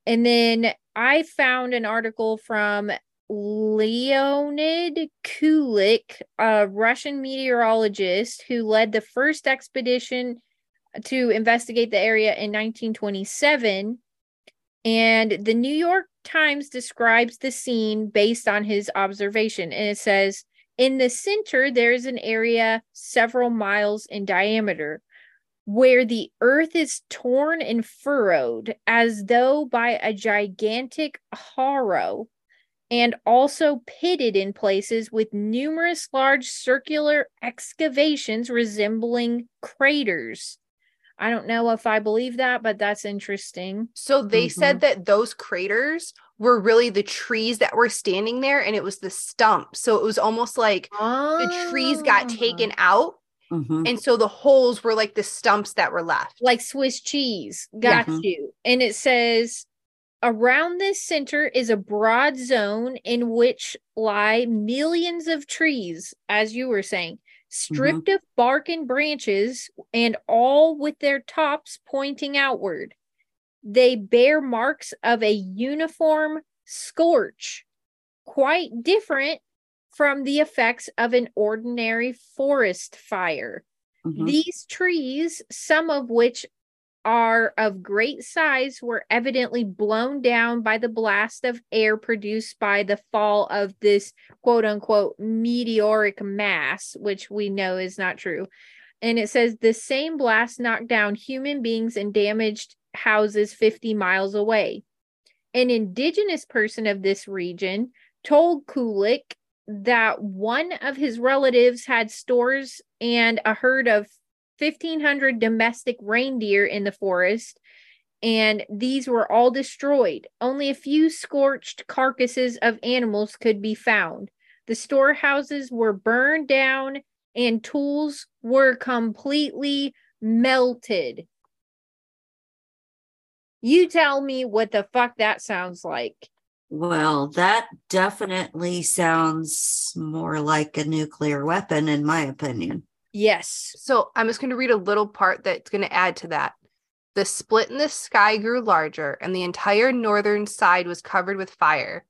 And then I found an article from Leonid Kulik, a Russian meteorologist who led the first expedition to investigate the area in 1927. And the New York Times describes the scene based on his observation. And it says, in the center, there is an area several miles in diameter, where the earth is torn and furrowed as though by a gigantic harrow, and also pitted in places with numerous large circular excavations resembling craters. I don't know if I believe that, but that's interesting. So they said that those craters were really the trees that were standing there, and it was the stump. So it was almost like the trees got taken out. Mm-hmm. And so the holes were like the stumps that were left. Like Swiss cheese. Got you. And it says, around this center is a broad zone in which lie millions of trees, as you were saying, stripped of bark and branches, and all with their tops pointing outward. They bear marks of a uniform scorch, quite different from the effects of an ordinary forest fire. These trees, some of which are of great size, were evidently blown down by the blast of air produced by the fall of this quote unquote meteoric mass, which we know is not true. And it says the same blast knocked down human beings and damaged houses 50 miles away. An indigenous person of this region told Kulik that one of his relatives had stores and a herd of 1,500 domestic reindeer in the forest, and these were all destroyed. Only a few scorched carcasses of animals could be found. The storehouses were burned down, and tools were completely melted. You tell me what the fuck that sounds like. Well, that definitely sounds more like a nuclear weapon, in my opinion. Yes. So I'm just going to read a little part that's going to add to that. The split in the sky grew larger, and the entire northern side was covered with fire.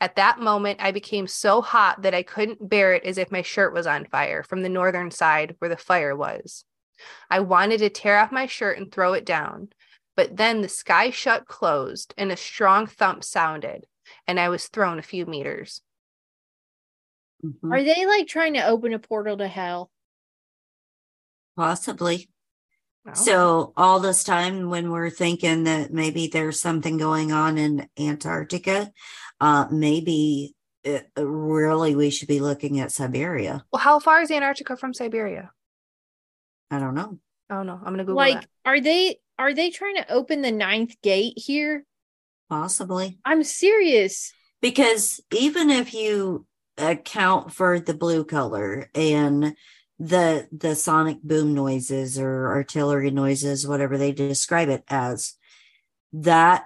At that moment, I became so hot that I couldn't bear it, as if my shirt was on fire from the northern side where the fire was. I wanted to tear off my shirt and throw it down, but then the sky shut closed and a strong thump sounded, and I was thrown a few meters. Mm-hmm. Are they like trying to open a portal to hell? Possibly. No. So all this time when we're thinking that maybe there's something going on in Antarctica, maybe really we should be looking at Siberia. Well, how far is Antarctica from Siberia? I don't know. Oh no, I'm gonna Google like that. Are they trying to open the ninth gate here? Possibly. I'm serious, because even if you account for the blue color and the sonic boom noises or artillery noises, whatever they describe it as, that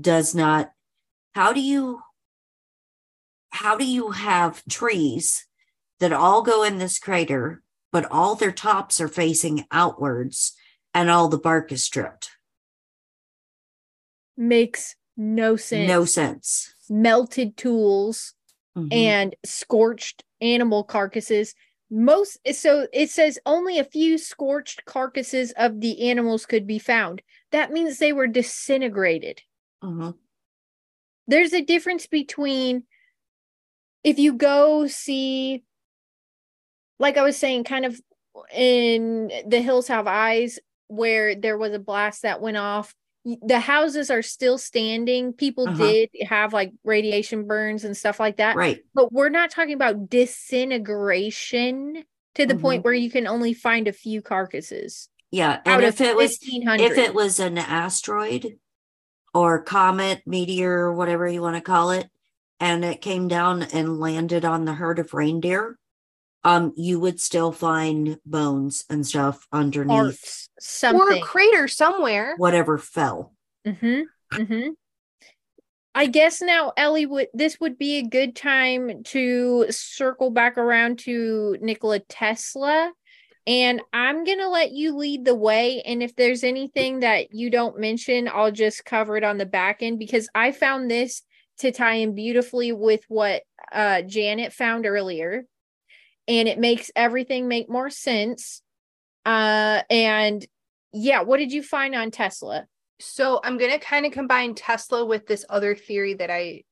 does not. How do you have trees that all go in this crater, but all their tops are facing outwards and all the bark is stripped? Makes no sense. No sense. Melted tools and scorched animal carcasses. So it says only a few scorched carcasses of the animals could be found. That means they were disintegrated. There's a difference between if you go see, like I was saying, kind of in The Hills Have Eyes, where there was a blast that went off. The houses are still standing. People did have like radiation burns and stuff like that. Right. But we're not talking about disintegration to the point where you can only find a few carcasses. Yeah. And if it was an asteroid or comet, meteor, whatever you want to call it, and it came down and landed on the herd of reindeer, you would still find bones and stuff underneath. Arts, something. Or a crater somewhere. Whatever fell. I guess now, Ellie, this would be a good time to circle back around to Nikola Tesla. And I'm going to let you lead the way. And if there's anything that you don't mention, I'll just cover it on the back end, because I found this to tie in beautifully with what Janet found earlier. And it makes everything make more sense. And yeah, what did you find on Tesla? So I'm going to kind of combine Tesla with this other theory that I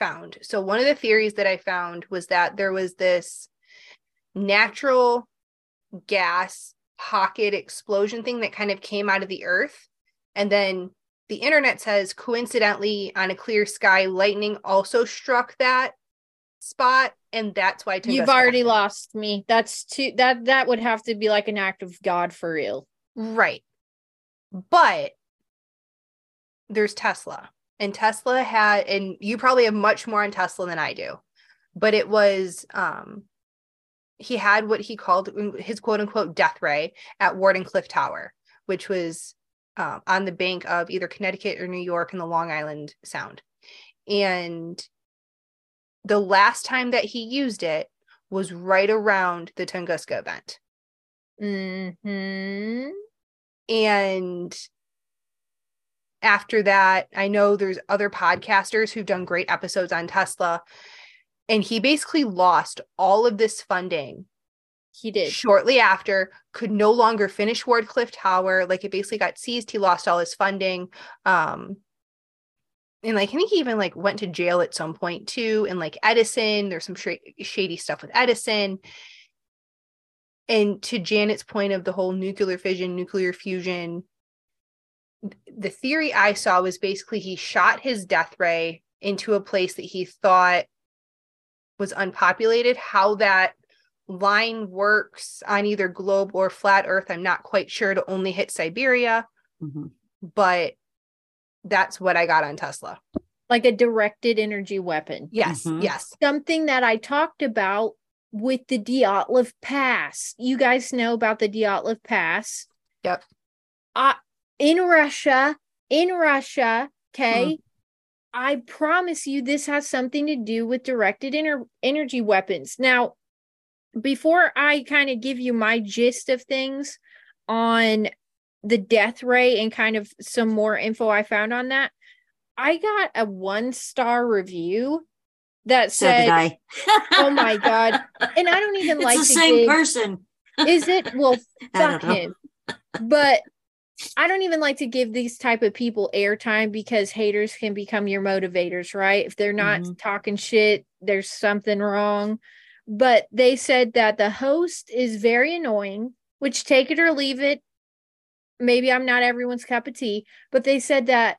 found. So one of the theories that I found was that there was this natural gas pocket explosion thing that kind of came out of the earth. And then the internet says, coincidentally, on a clear sky, lightning also struck that spot, and that's why you've already lost me. That's too that would have to be like an act of God for real, right? But there's Tesla, and Tesla had, and you probably have much more on Tesla than I do, but it was he had what he called his quote-unquote death ray at Wardenclyffe Tower, which was on the bank of either Connecticut or New York in the Long Island Sound. And the last time that he used it was right around the Tunguska event. And after that, I know there's other podcasters who've done great episodes on Tesla, and he basically lost all of this funding. He did. Shortly after, could no longer finish Wardenclyffe Tower. Like, it basically got seized. He lost all his funding. And like, I think he even like went to jail at some point too. And like Edison, there's some shady stuff with Edison. And to Janet's point of the whole nuclear fission, nuclear fusion, the theory I saw was basically he shot his death ray into a place that he thought was unpopulated. How that line works on either globe or flat earth, I'm not quite sure, to only hit Siberia. But that's what I got on Tesla. Like a directed energy weapon. Yes, yes. Something that I talked about with the Dyatlov Pass. You guys know about the Dyatlov Pass. Yep. In Russia, in Russia. Okay. Mm. I promise you this has something to do with directed energy weapons. Now, before I kind of give you my gist of things on the death ray and kind of some more info I found on that, I got a 1-star review that said, oh my God. And I don't even like the same person. Is it? Well, fuck him. But I don't even like to give these type of people airtime because haters can become your motivators, right? If they're not talking shit, there's something wrong. But they said that the host is very annoying, which take it or leave it. Maybe I'm not everyone's cup of tea, but they said that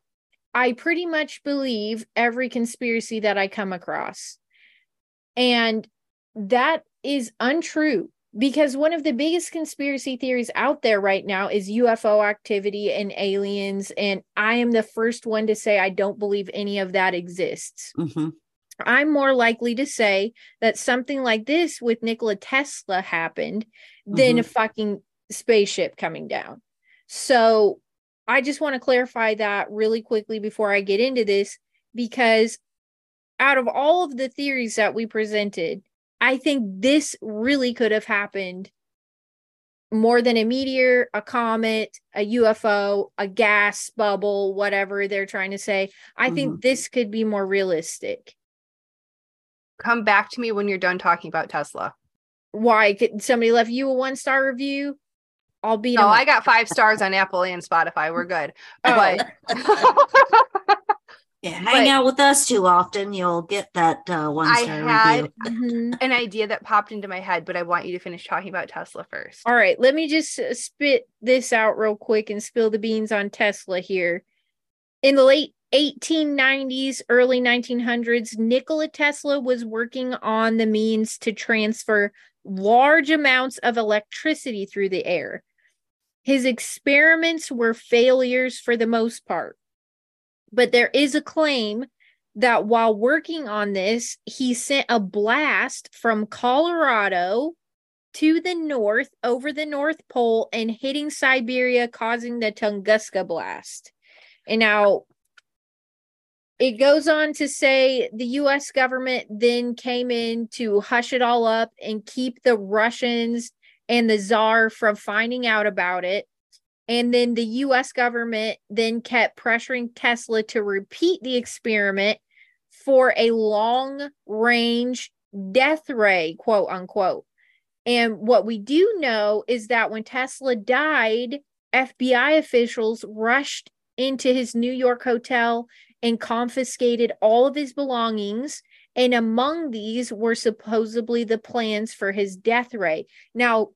I pretty much believe every conspiracy that I come across. And that is untrue. Because one of the biggest conspiracy theories out there right now is UFO activity and aliens. And I am the first one to say I don't believe any of that exists. Mm-hmm. I'm more likely to say that something like this with Nikola Tesla happened than a fucking spaceship coming down. So I just want to clarify that really quickly before I get into this, because out of all of the theories that we presented, I think this really could have happened more than a meteor, a comet, a UFO, a gas bubble, whatever they're trying to say. I think this could be more realistic. Come back to me when you're done talking about Tesla. Why? Could somebody left you a 1-star review? I'll be. No, I got 5 stars on Apple and Spotify. We're good. Oh. But yeah, hang out with us too often. You'll get that 1-star review. I had an idea that popped into my head, but I want you to finish talking about Tesla first. All right. Let me just spit this out real quick and spill the beans on Tesla here. In the late 1890s, early 1900s, Nikola Tesla was working on the means to transfer large amounts of electricity through the air. His experiments were failures for the most part, but there is a claim that while working on this, he sent a blast from Colorado to the north over the North Pole and hitting Siberia, causing the Tunguska blast. And now it goes on to say the U.S. government then came in to hush it all up and keep the Russians and the Tsar from finding out about it. And then the U.S. government then kept pressuring Tesla to repeat the experiment for a long-range death ray, quote unquote. And what we do know is that when Tesla died, FBI officials rushed into his New York hotel and confiscated all of his belongings. And among these were supposedly the plans for his death ray. Now,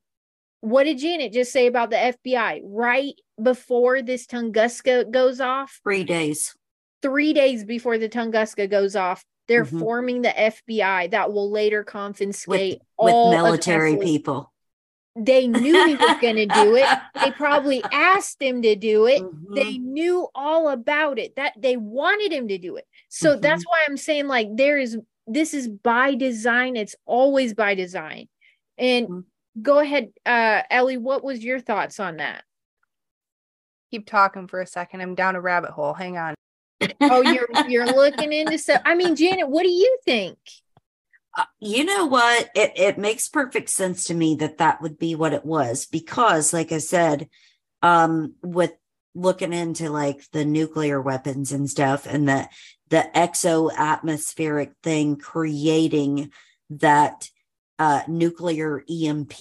what did Janet just say about the FBI? Right before this Tunguska goes off? 3 days. 3 days before the Tunguska goes off, they're forming the FBI that will later confiscate all military people. They knew he was going to do it. They probably asked him to do it. They knew all about it, that they wanted him to do it. So that's why I'm saying, like, this is by design. It's always by design. And go ahead, Ellie, what was your thoughts on that? Keep talking for a second. I'm down a rabbit hole. Hang on. Oh, you're looking into stuff. I mean, Janet, what do you think? You know what? It makes perfect sense to me that would be what it was, because like I said, with looking into like the nuclear weapons and stuff and the exo-atmospheric thing creating that nuclear EMP.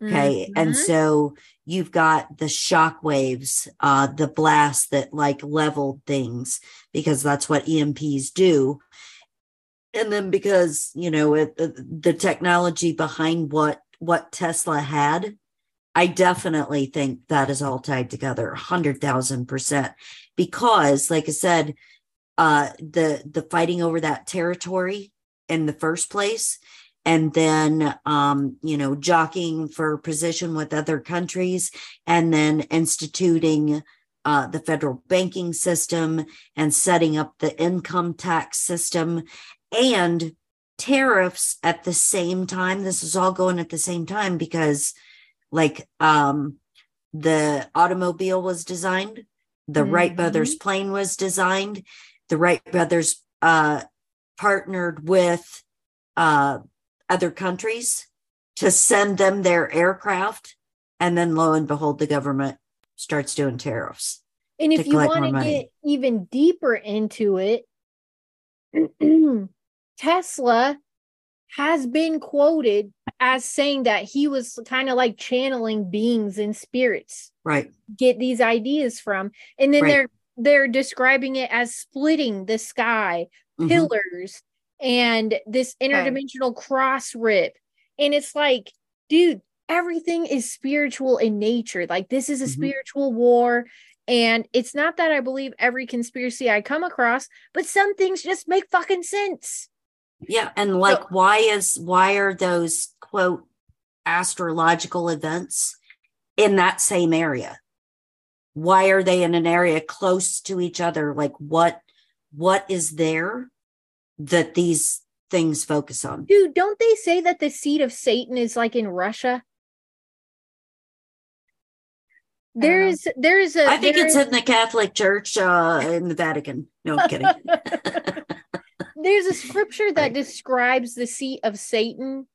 Okay. And so you've got the shock waves, the blast that like leveled things, because that's what EMPs do. And then because, you know, the technology behind what Tesla had, I definitely think that is all tied together 100,000%, because like I said, the fighting over that territory in the first place, and then, you know, jockeying for position with other countries, and then instituting the federal banking system and setting up the income tax system and tariffs at the same time. This is all going at the same time because, like, the automobile was designed the Wright brothers plane was designed. The Wright brothers partnered with other countries to send them their aircraft. And then lo and behold, the government starts doing tariffs. And if you want to get even deeper into it, Tesla has been quoted as saying that he was kind of like channeling beings and spirits, right? Get these ideas from, and then they're describing it as splitting the sky, pillars, and this interdimensional cross rip. And it's like, dude, everything is spiritual in nature. Like, this is a spiritual war. And it's not that I believe every conspiracy I come across, but some things just make fucking sense. Yeah. And like, so, why are those quote astrological events in that same area? Why are they in an area close to each other? Like, what is there that these things focus on? Dude, don't they say that the seat of Satan is like in Russia? I think it's in the Catholic Church in the Vatican. No, I'm kidding. There's a scripture that describes the seat of Satan,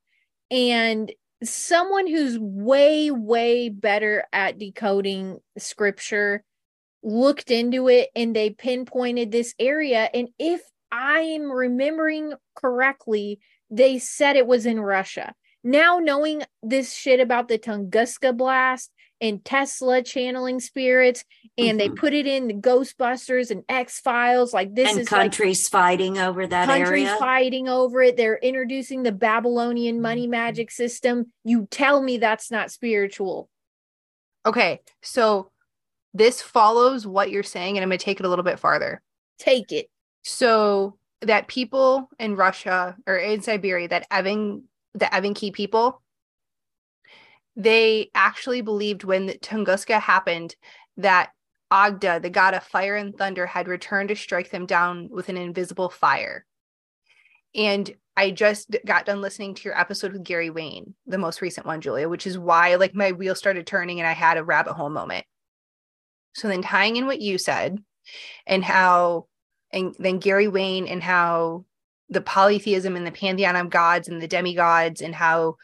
and someone who's way, way better at decoding scripture looked into it and they pinpointed this area. And if I'm remembering correctly, they said it was in Russia. Now, knowing this shit about the Tunguska blast and Tesla channeling spirits, and they put it in the Ghostbusters and X-Files, like this, and is countries like, fighting over that countries area, fighting over it. They're introducing the Babylonian money magic system. You tell me that's not spiritual. Okay, so this follows what you're saying, and I'm going to take it a little bit farther. Take it. So that people in Russia or in Siberia, the Evenki people, they actually believed when the Tunguska happened that Agda, the god of fire and thunder, had returned to strike them down with an invisible fire. And I just got done listening to your episode with Gary Wayne, the most recent one, Julia, which is why like my wheel started turning and I had a rabbit hole moment. So then tying in what you said and how, and then Gary Wayne and how the polytheism and the pantheon of gods and the demigods and how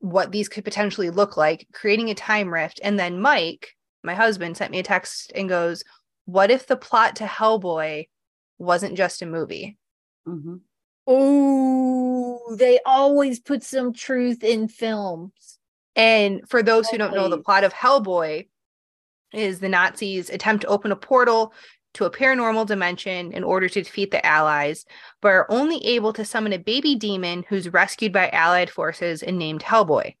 what these could potentially look like, creating a time rift. And then Mike, my husband, sent me a text and goes, what if the plot to Hellboy wasn't just a movie? Oh, they always put some truth in films. And for those who don't know, the plot of Hellboy is the Nazis attempt to open a portal to a paranormal dimension in order to defeat the Allies, but are only able to summon a baby demon who's rescued by Allied forces and named Hellboy.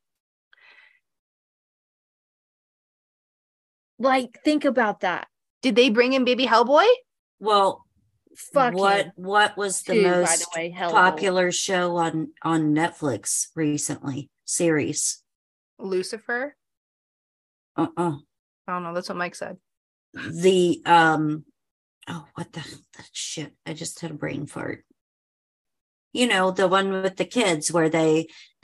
Like, think about that. Did they bring in baby Hellboy? Well, fuck what was the most popular show on Netflix recently? Series. Lucifer? I don't know. That's what Mike said. The, oh, what the shit? I just had a brain fart. You know, the one with the kids where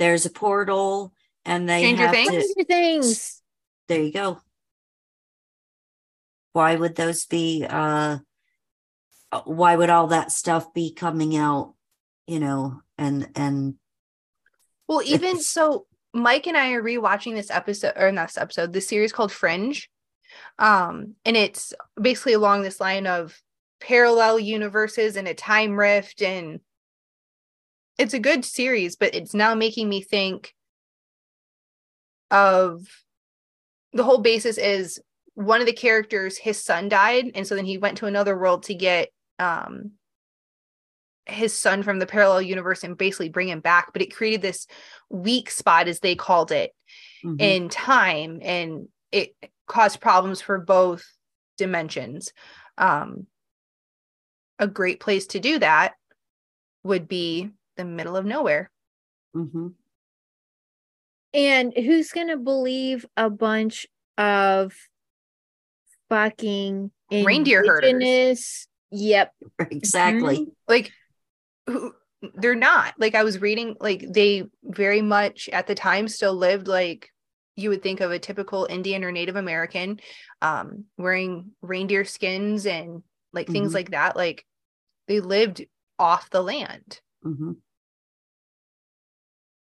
there's a portal and they have to, things. There you go. Why would those be, why would all that stuff be coming out, you know, and. Well, even so, Mike and I are rewatching the series called Fringe. And it's basically along this line of parallel universes and a time rift, and it's a good series, but it's now making me think of the whole basis is one of the characters, his son died, and so then he went to another world to get his son from the parallel universe and basically bring him back, but it created this weak spot, as they called it, in time, and it caused problems for both dimensions. A great place to do that would be the middle of nowhere. And who's going to believe a bunch of fucking reindeer herders? Yep. Exactly. Like, who, they're not. Like, I was reading, like, they very much at the time still lived like you would think of a typical Indian or Native American, wearing reindeer skins and like things like that. Like they lived off the land.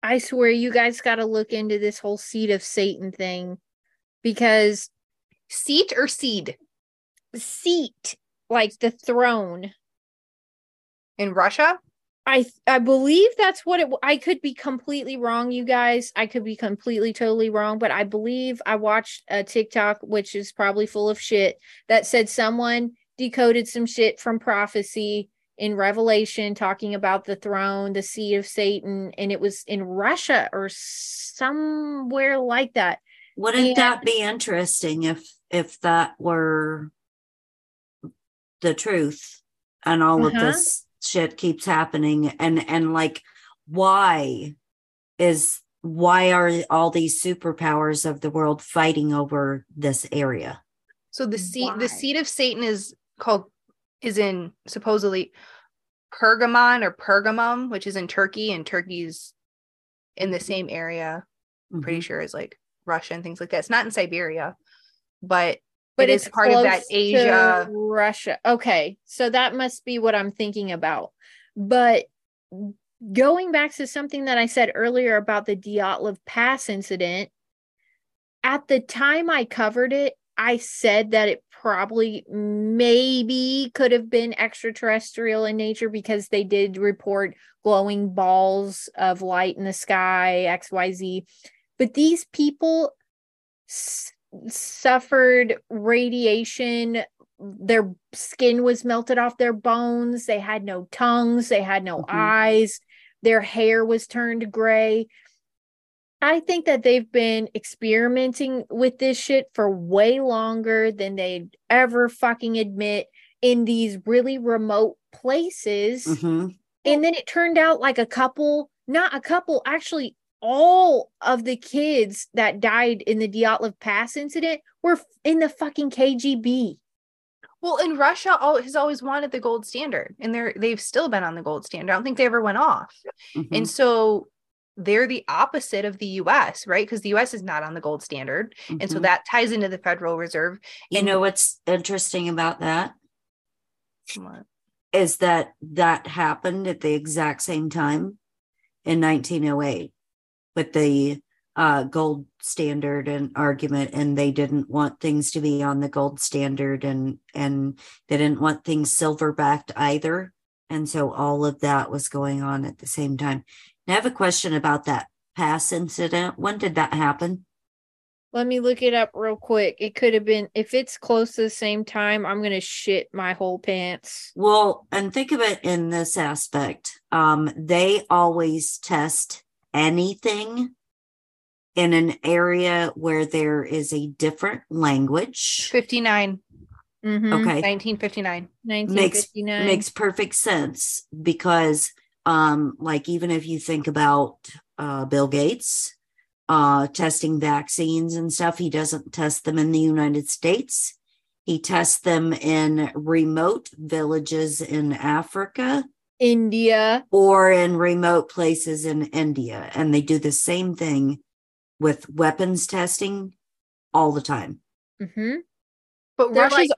I swear you guys got to look into this whole seed of Satan thing, because seat or seed? Seat, like the throne. In Russia? I believe that's what it, I could be completely wrong, you guys. I could be completely, totally wrong, but I believe I watched a TikTok, which is probably full of shit, that said someone decoded some shit from prophecy in Revelation talking about the throne, the seat of Satan, and it was in Russia or somewhere like that. Wouldn't that be interesting if that were the truth and all of this shit keeps happening, and like why are all these superpowers of the world fighting over this area? So the seat of Satan is in supposedly Pergamon or Pergamum, which is in Turkey, and Turkey's in the same area, I'm pretty sure, as like Russia and things like that. It's not in Siberia, but it's part of that Asia, Russia. Okay, so that must be what I'm thinking about. But going back to something that I said earlier about the Dyatlov Pass incident, at the time I covered it, I said that it probably maybe could have been extraterrestrial in nature, because they did report glowing balls of light in the sky, XYZ. But these people suffered radiation. Their skin was melted off their bones. They had no tongues. They had no eyes. Their hair was turned gray. I think that they've been experimenting with this shit for way longer than they'd ever fucking admit in these really remote places. And then it turned out like actually all of the kids that died in the Dyatlov Pass incident were in the fucking KGB. Well, in Russia has always wanted the gold standard, and they've still been on the gold standard. I don't think they ever went off. And so they're the opposite of the U.S., right? Because the U.S. is not on the gold standard. And so that ties into the Federal Reserve. You know what's interesting about that? What? Is that happened at the exact same time in 1908. With the gold standard and argument, and they didn't want things to be on the gold standard, and they didn't want things silver-backed either. And so all of that was going on at the same time. Now, I have a question about that pass incident. When did that happen? Let me look it up real quick. It could have been, if it's close to the same time, I'm going to shit my whole pants. Well, and think of it in this aspect. They always test anything in an area where there is a different language. 59. Okay. 1959. Makes perfect sense, because like even if you think about Bill Gates testing vaccines and stuff, he doesn't test them in the United States. He tests them in remote villages in Africa, India, or in remote places in India, and they do the same thing with weapons testing all the time. But Russia's,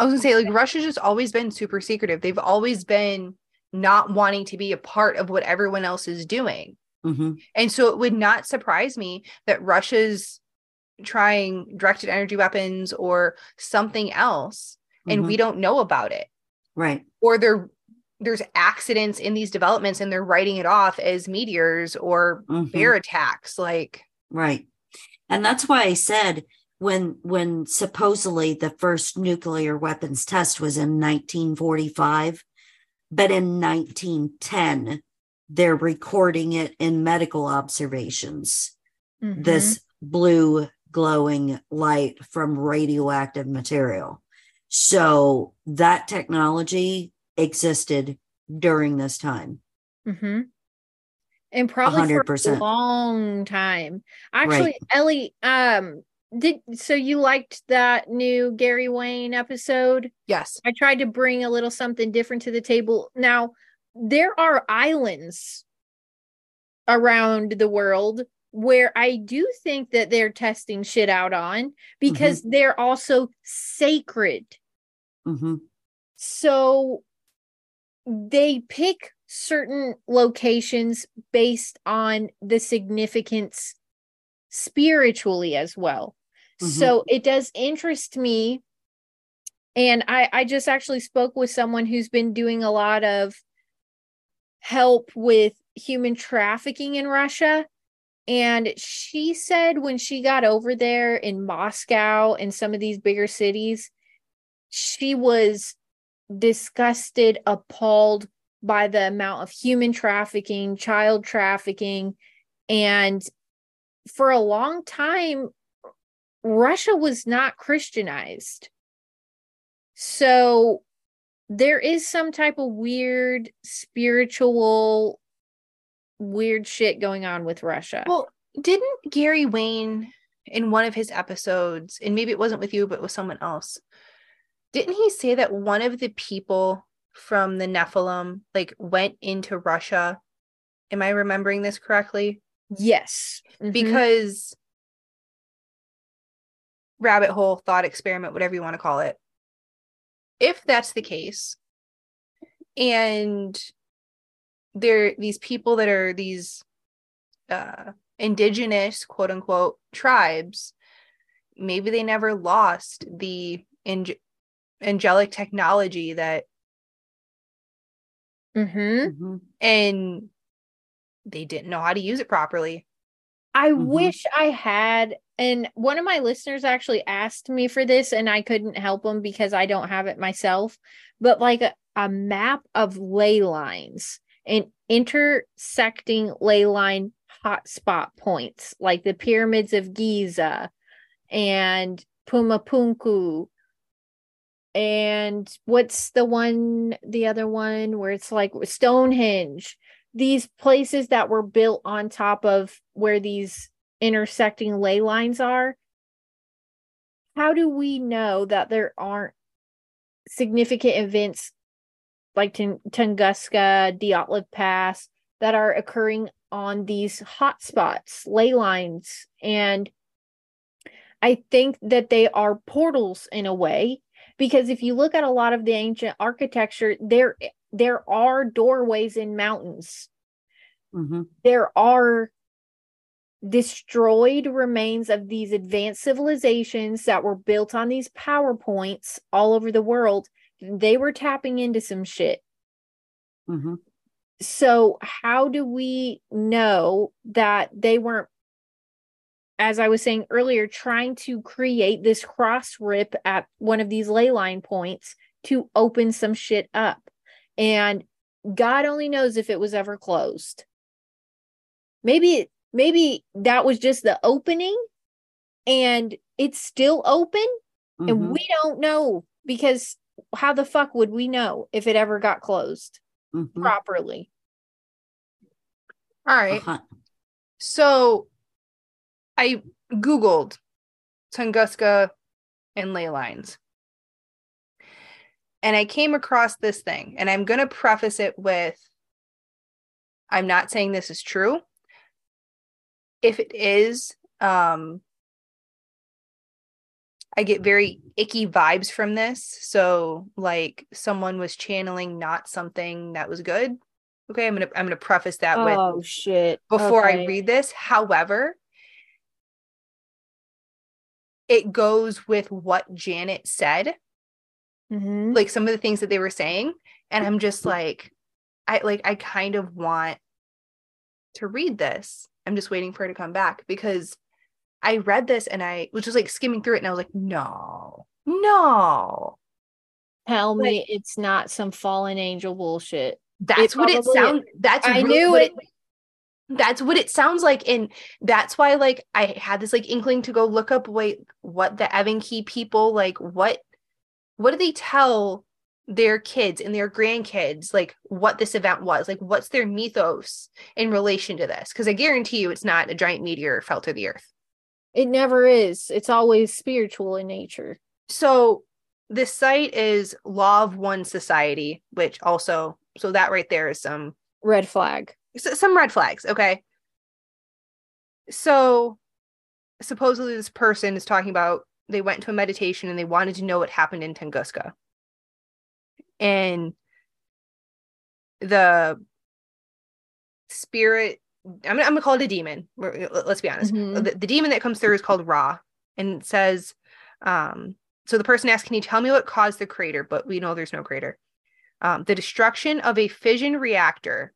I was gonna say, like, Russia's just always been super secretive. They've always been not wanting to be a part of what everyone else is doing, and so it would not surprise me that Russia's trying directed energy weapons or something else, and we don't know about it. Right. Or there's accidents in these developments and they're writing it off as meteors or bear attacks. Like, right. And that's why I said when supposedly the first nuclear weapons test was in 1945, but in 1910, they're recording it in medical observations. This blue glowing light from radioactive material. So that technology existed during this time. And probably 100%. For a long time. Actually, right. Ellie, so you liked that new Gary Wayne episode? Yes. I tried to bring a little something different to the table. Now, there are islands around the world where I do think that they're testing shit out on, because mm-hmm. they're also sacred. Mm-hmm. So they pick certain locations based on the significance spiritually as well. Mm-hmm. So it does interest me. And I just actually spoke with someone who's been doing a lot of help with human trafficking in Russia. And she said when she got over there in Moscow and some of these bigger cities, she was disgusted, appalled by the amount of human trafficking, child trafficking. And for a long time, Russia was not Christianized. So there is some type of weird spiritual weird shit going on with Russia. Well, didn't Gary Wayne in one of his episodes, and maybe it wasn't with you, but with someone else, didn't he say that one of the people from the Nephilim like went into Russia? Am I remembering this correctly? Yes. Mm-hmm. Because rabbit hole, thought experiment, whatever you want to call it. If that's the case, and there these people that are these indigenous, quote unquote, tribes, maybe they never lost the angelic technology that, mm-hmm. and they didn't know how to use it properly. I mm-hmm. wish I had. And one of my listeners actually asked me for this, and I couldn't help them because I don't have it myself. But like a map of ley lines and intersecting ley line hotspot points, like the pyramids of Giza and Pumapunku. And what's the other one where it's like Stonehenge, these places that were built on top of where these intersecting ley lines are. How do we know that there aren't significant events like Tunguska, Dyatlov Pass that are occurring on these hotspots, ley lines? And I think that they are portals in a way, because if you look at a lot of the ancient architecture, there are doorways in mountains. Mm-hmm. There are destroyed remains of these advanced civilizations that were built on these power points all over the world. They were tapping into some shit. Mm-hmm. So how do we know that they weren't, as I was saying earlier, trying to create this cross rip at one of these ley line points to open some shit up? And God only knows if it was ever closed. Maybe that was just the opening and it's still open, mm-hmm. and we don't know, because how the fuck would we know if it ever got closed mm-hmm. properly? All right. Uh-huh. So I Googled Tunguska and ley lines, and I came across this thing, and I'm going to preface it with, I'm not saying this is true. If it is, I get very icky vibes from this. So like someone was channeling not something that was good. Okay, I'm gonna preface that with shit before I read this. However, it goes with what Janet said, mm-hmm. like some of the things that they were saying, and I'm just like, I kind of want to read this. I'm just waiting for her to come back, because I read this and I was just like skimming through it and I was like, no. Tell me it's not some fallen angel bullshit. That's what it sounds. That's I knew it. That's what it sounds like. And that's why like I had this like inkling to go look up what the Evenki people, like what do they tell their kids and their grandkids, like what this event was, like what's their mythos in relation to this? Because I guarantee you it's not a giant meteor fell to the earth. It never is. It's always spiritual in nature. So this site is Law of One Society, which also, so that right there is some red flags. Okay. So supposedly this person is talking about they went to a meditation and they wanted to know what happened in Tunguska. And the spirit, I'm going to call it a demon. Let's be honest. Mm-hmm. The demon that comes through is called Ra. And it says, so the person asked, can you tell me what caused the crater? But we know there's no crater. The destruction of a fission reactor.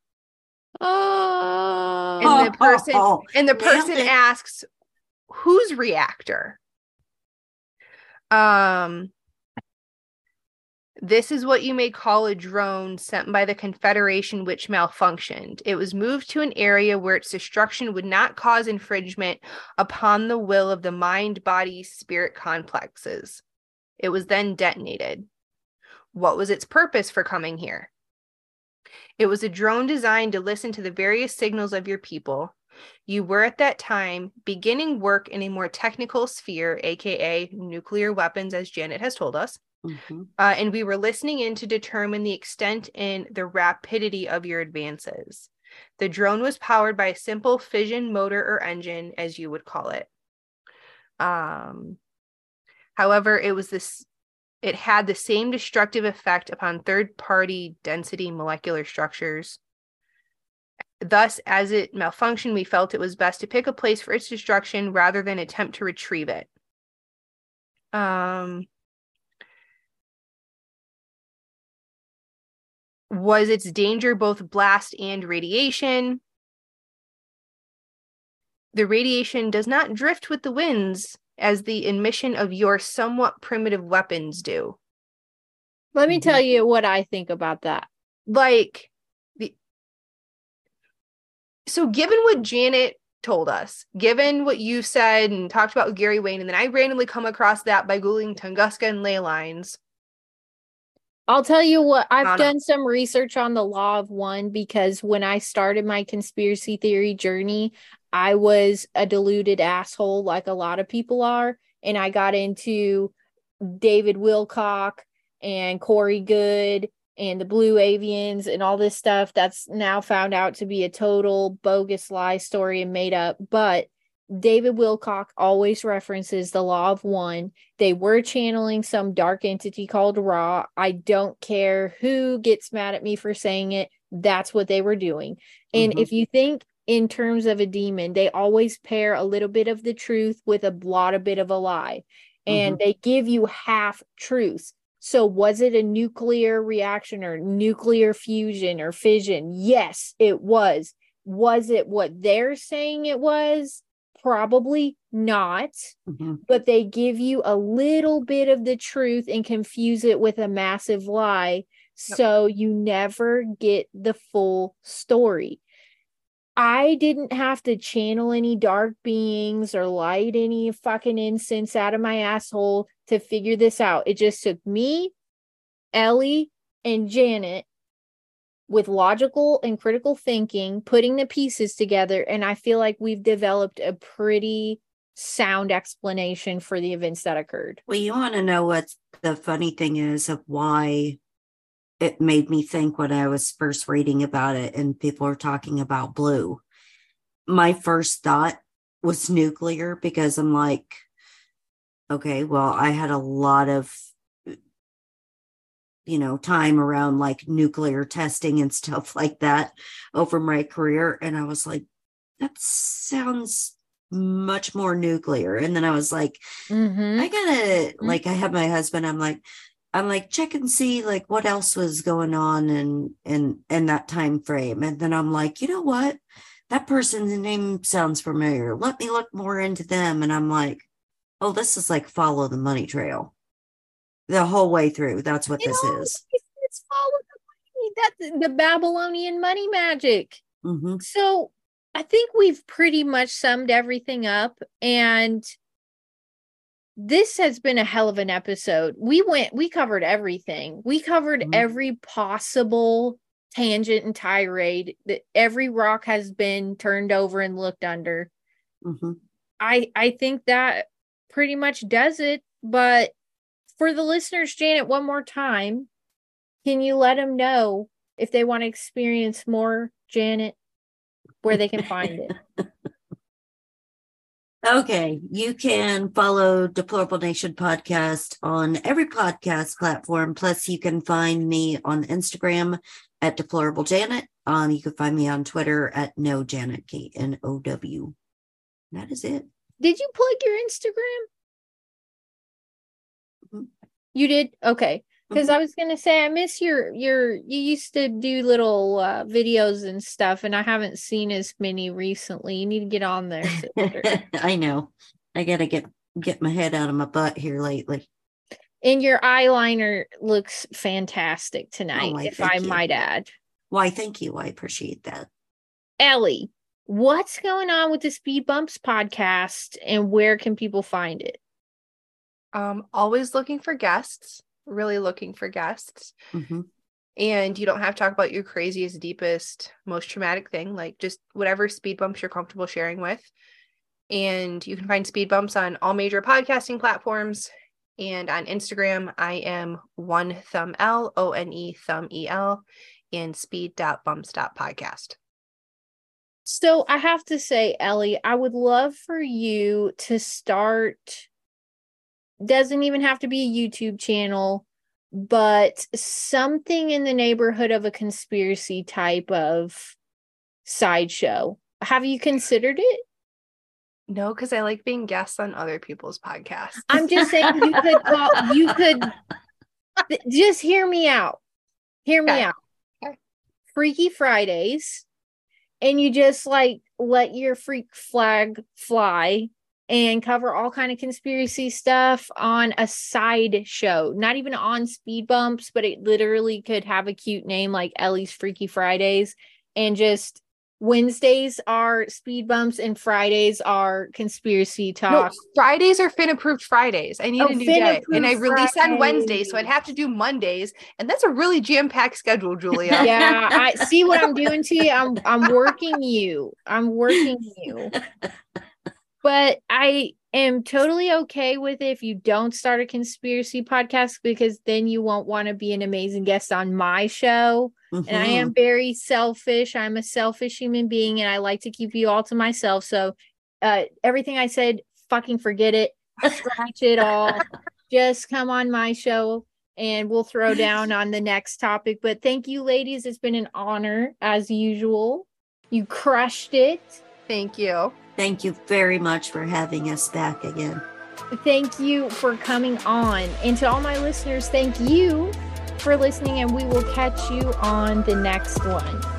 Oh. And the person, and the person asks, whose reactor? This is what you may call a drone sent by the Confederation, which malfunctioned. It was moved to an area where its destruction would not cause infringement upon the will of the mind-body-spirit complexes. It was then detonated. What was its purpose for coming here? It was a drone designed to listen to the various signals of your people. You were at that time beginning work in a more technical sphere, aka nuclear weapons, as Janet has told us. Mm-hmm. And we were listening in to determine the extent and the rapidity of your advances. The drone was powered by a simple fission motor or engine, as you would call it. However, it had the same destructive effect upon third-party density molecular structures. Thus, as it malfunctioned, we felt it was best to pick a place for its destruction rather than attempt to retrieve it. Was its danger both blast and radiation? The radiation does not drift with the winds as the emission of your somewhat primitive weapons do. Let me tell you what I think about that. Like, so given what Janet told us, given what you said and talked about with Gary Wayne, and then I randomly come across that by Googling Tunguska and ley lines. I'll tell you what, I've done some research on the Law of One, because when I started my conspiracy theory journey, I was a deluded asshole like a lot of people are. And I got into David Wilcock and Corey Good and the Blue Avians and all this stuff that's now found out to be a total bogus lie story and made up. But David Wilcock always references the Law of One. They were channeling some dark entity called Ra. I don't care who gets mad at me for saying it. That's what they were doing. And if you think in terms of a demon, they always pair a little bit of the truth with a lot of bit of a lie. And they give you half truths. So was it a nuclear reaction or nuclear fusion or fission? Yes, it was. Was it what they're saying it was? Probably not, but they give you a little bit of the truth and confuse it with a massive lie. So you never get the full story. I didn't have to channel any dark beings or light any fucking incense out of my asshole to figure this out. It just took me, Ellie, and Janet with logical and critical thinking, putting the pieces together, and I feel like we've developed a pretty sound explanation for the events that occurred. Well, you want to know what the funny thing is of why it made me think when I was first reading about it and people are talking about blue. My first thought was nuclear, because I'm like, okay, well, I had a lot of time around like nuclear testing and stuff like that over my career. And I was like, that sounds much more nuclear. And then I was like, I gotta, like, I had my husband, I'm like, check and see like what else was going on in that time frame. And then I'm like, you know what? That person's name sounds familiar. Let me look more into them. And I'm like, oh, this is like follow the money trail. The whole way through. That's what this is. It's followed the money. That's the Babylonian money magic. So I think we've pretty much summed everything up. And this has been a hell of an episode. We covered everything. We covered every possible tangent and tirade. That every rock has been turned over and looked under. I think that pretty much does it. But for the listeners, Janet, one more time, can you let them know if they want to experience more Janet, where they can find it? Okay, you can follow Deplorable Nation Podcast on every podcast platform. Plus, you can find me on Instagram at Deplorable Janet. You can find me on Twitter at No Janet KNOW. That is it. Did you plug your Instagram? Mm-hmm. You did? Okay. Because I was going to say, I miss you used to do little videos and stuff, and I haven't seen as many recently. You need to get on there. I know. I got to get my head out of my butt here lately. And your eyeliner looks fantastic tonight, might add. Why, thank you. I appreciate that. Ellie, what's going on with the Speed Bumps podcast, and where can people find it? Always looking for guests. Really looking for guests. Mm-hmm. And you don't have to talk about your craziest, deepest, most traumatic thing, like just whatever speed bumps you're comfortable sharing with. And you can find Speed Bumps on all major podcasting platforms. And on Instagram, I am One Thumb L, ONE Thumb EL, and speed.bumps.podcast. So I have to say, Ellie, I would love for you to start. Doesn't even have to be a YouTube channel, but something in the neighborhood of a conspiracy type of sideshow. Have you considered it? No, because I like being guests on other people's podcasts. I'm just saying you could just hear me out. Hear me out. Okay. Freaky Fridays, and you just like let your freak flag fly. And cover all kind of conspiracy stuff on a side show, not even on Speed Bumps, but it literally could have a cute name like Ellie's Freaky Fridays. And just Wednesdays are Speed Bumps and Fridays are conspiracy talk. No, Fridays are Fin Approved Fridays. I need a new day. And I release on Wednesday, so I'd have to do Mondays. And that's a really jam-packed schedule, Julia. Yeah, I see what I'm doing to you. I'm working you. I'm working you. But I am totally okay with it if you don't start a conspiracy podcast, because then you won't want to be an amazing guest on my show. Mm-hmm. And I am very selfish. I'm a selfish human being, and I like to keep you all to myself. So everything I said, fucking forget it. Scratch it all. Just come on my show, and we'll throw down on the next topic. But thank you, ladies. It's been an honor, as usual. You crushed it. Thank you. Thank you very much for having us back again. Thank you for coming on. And to all my listeners, thank you for listening, and we will catch you on the next one.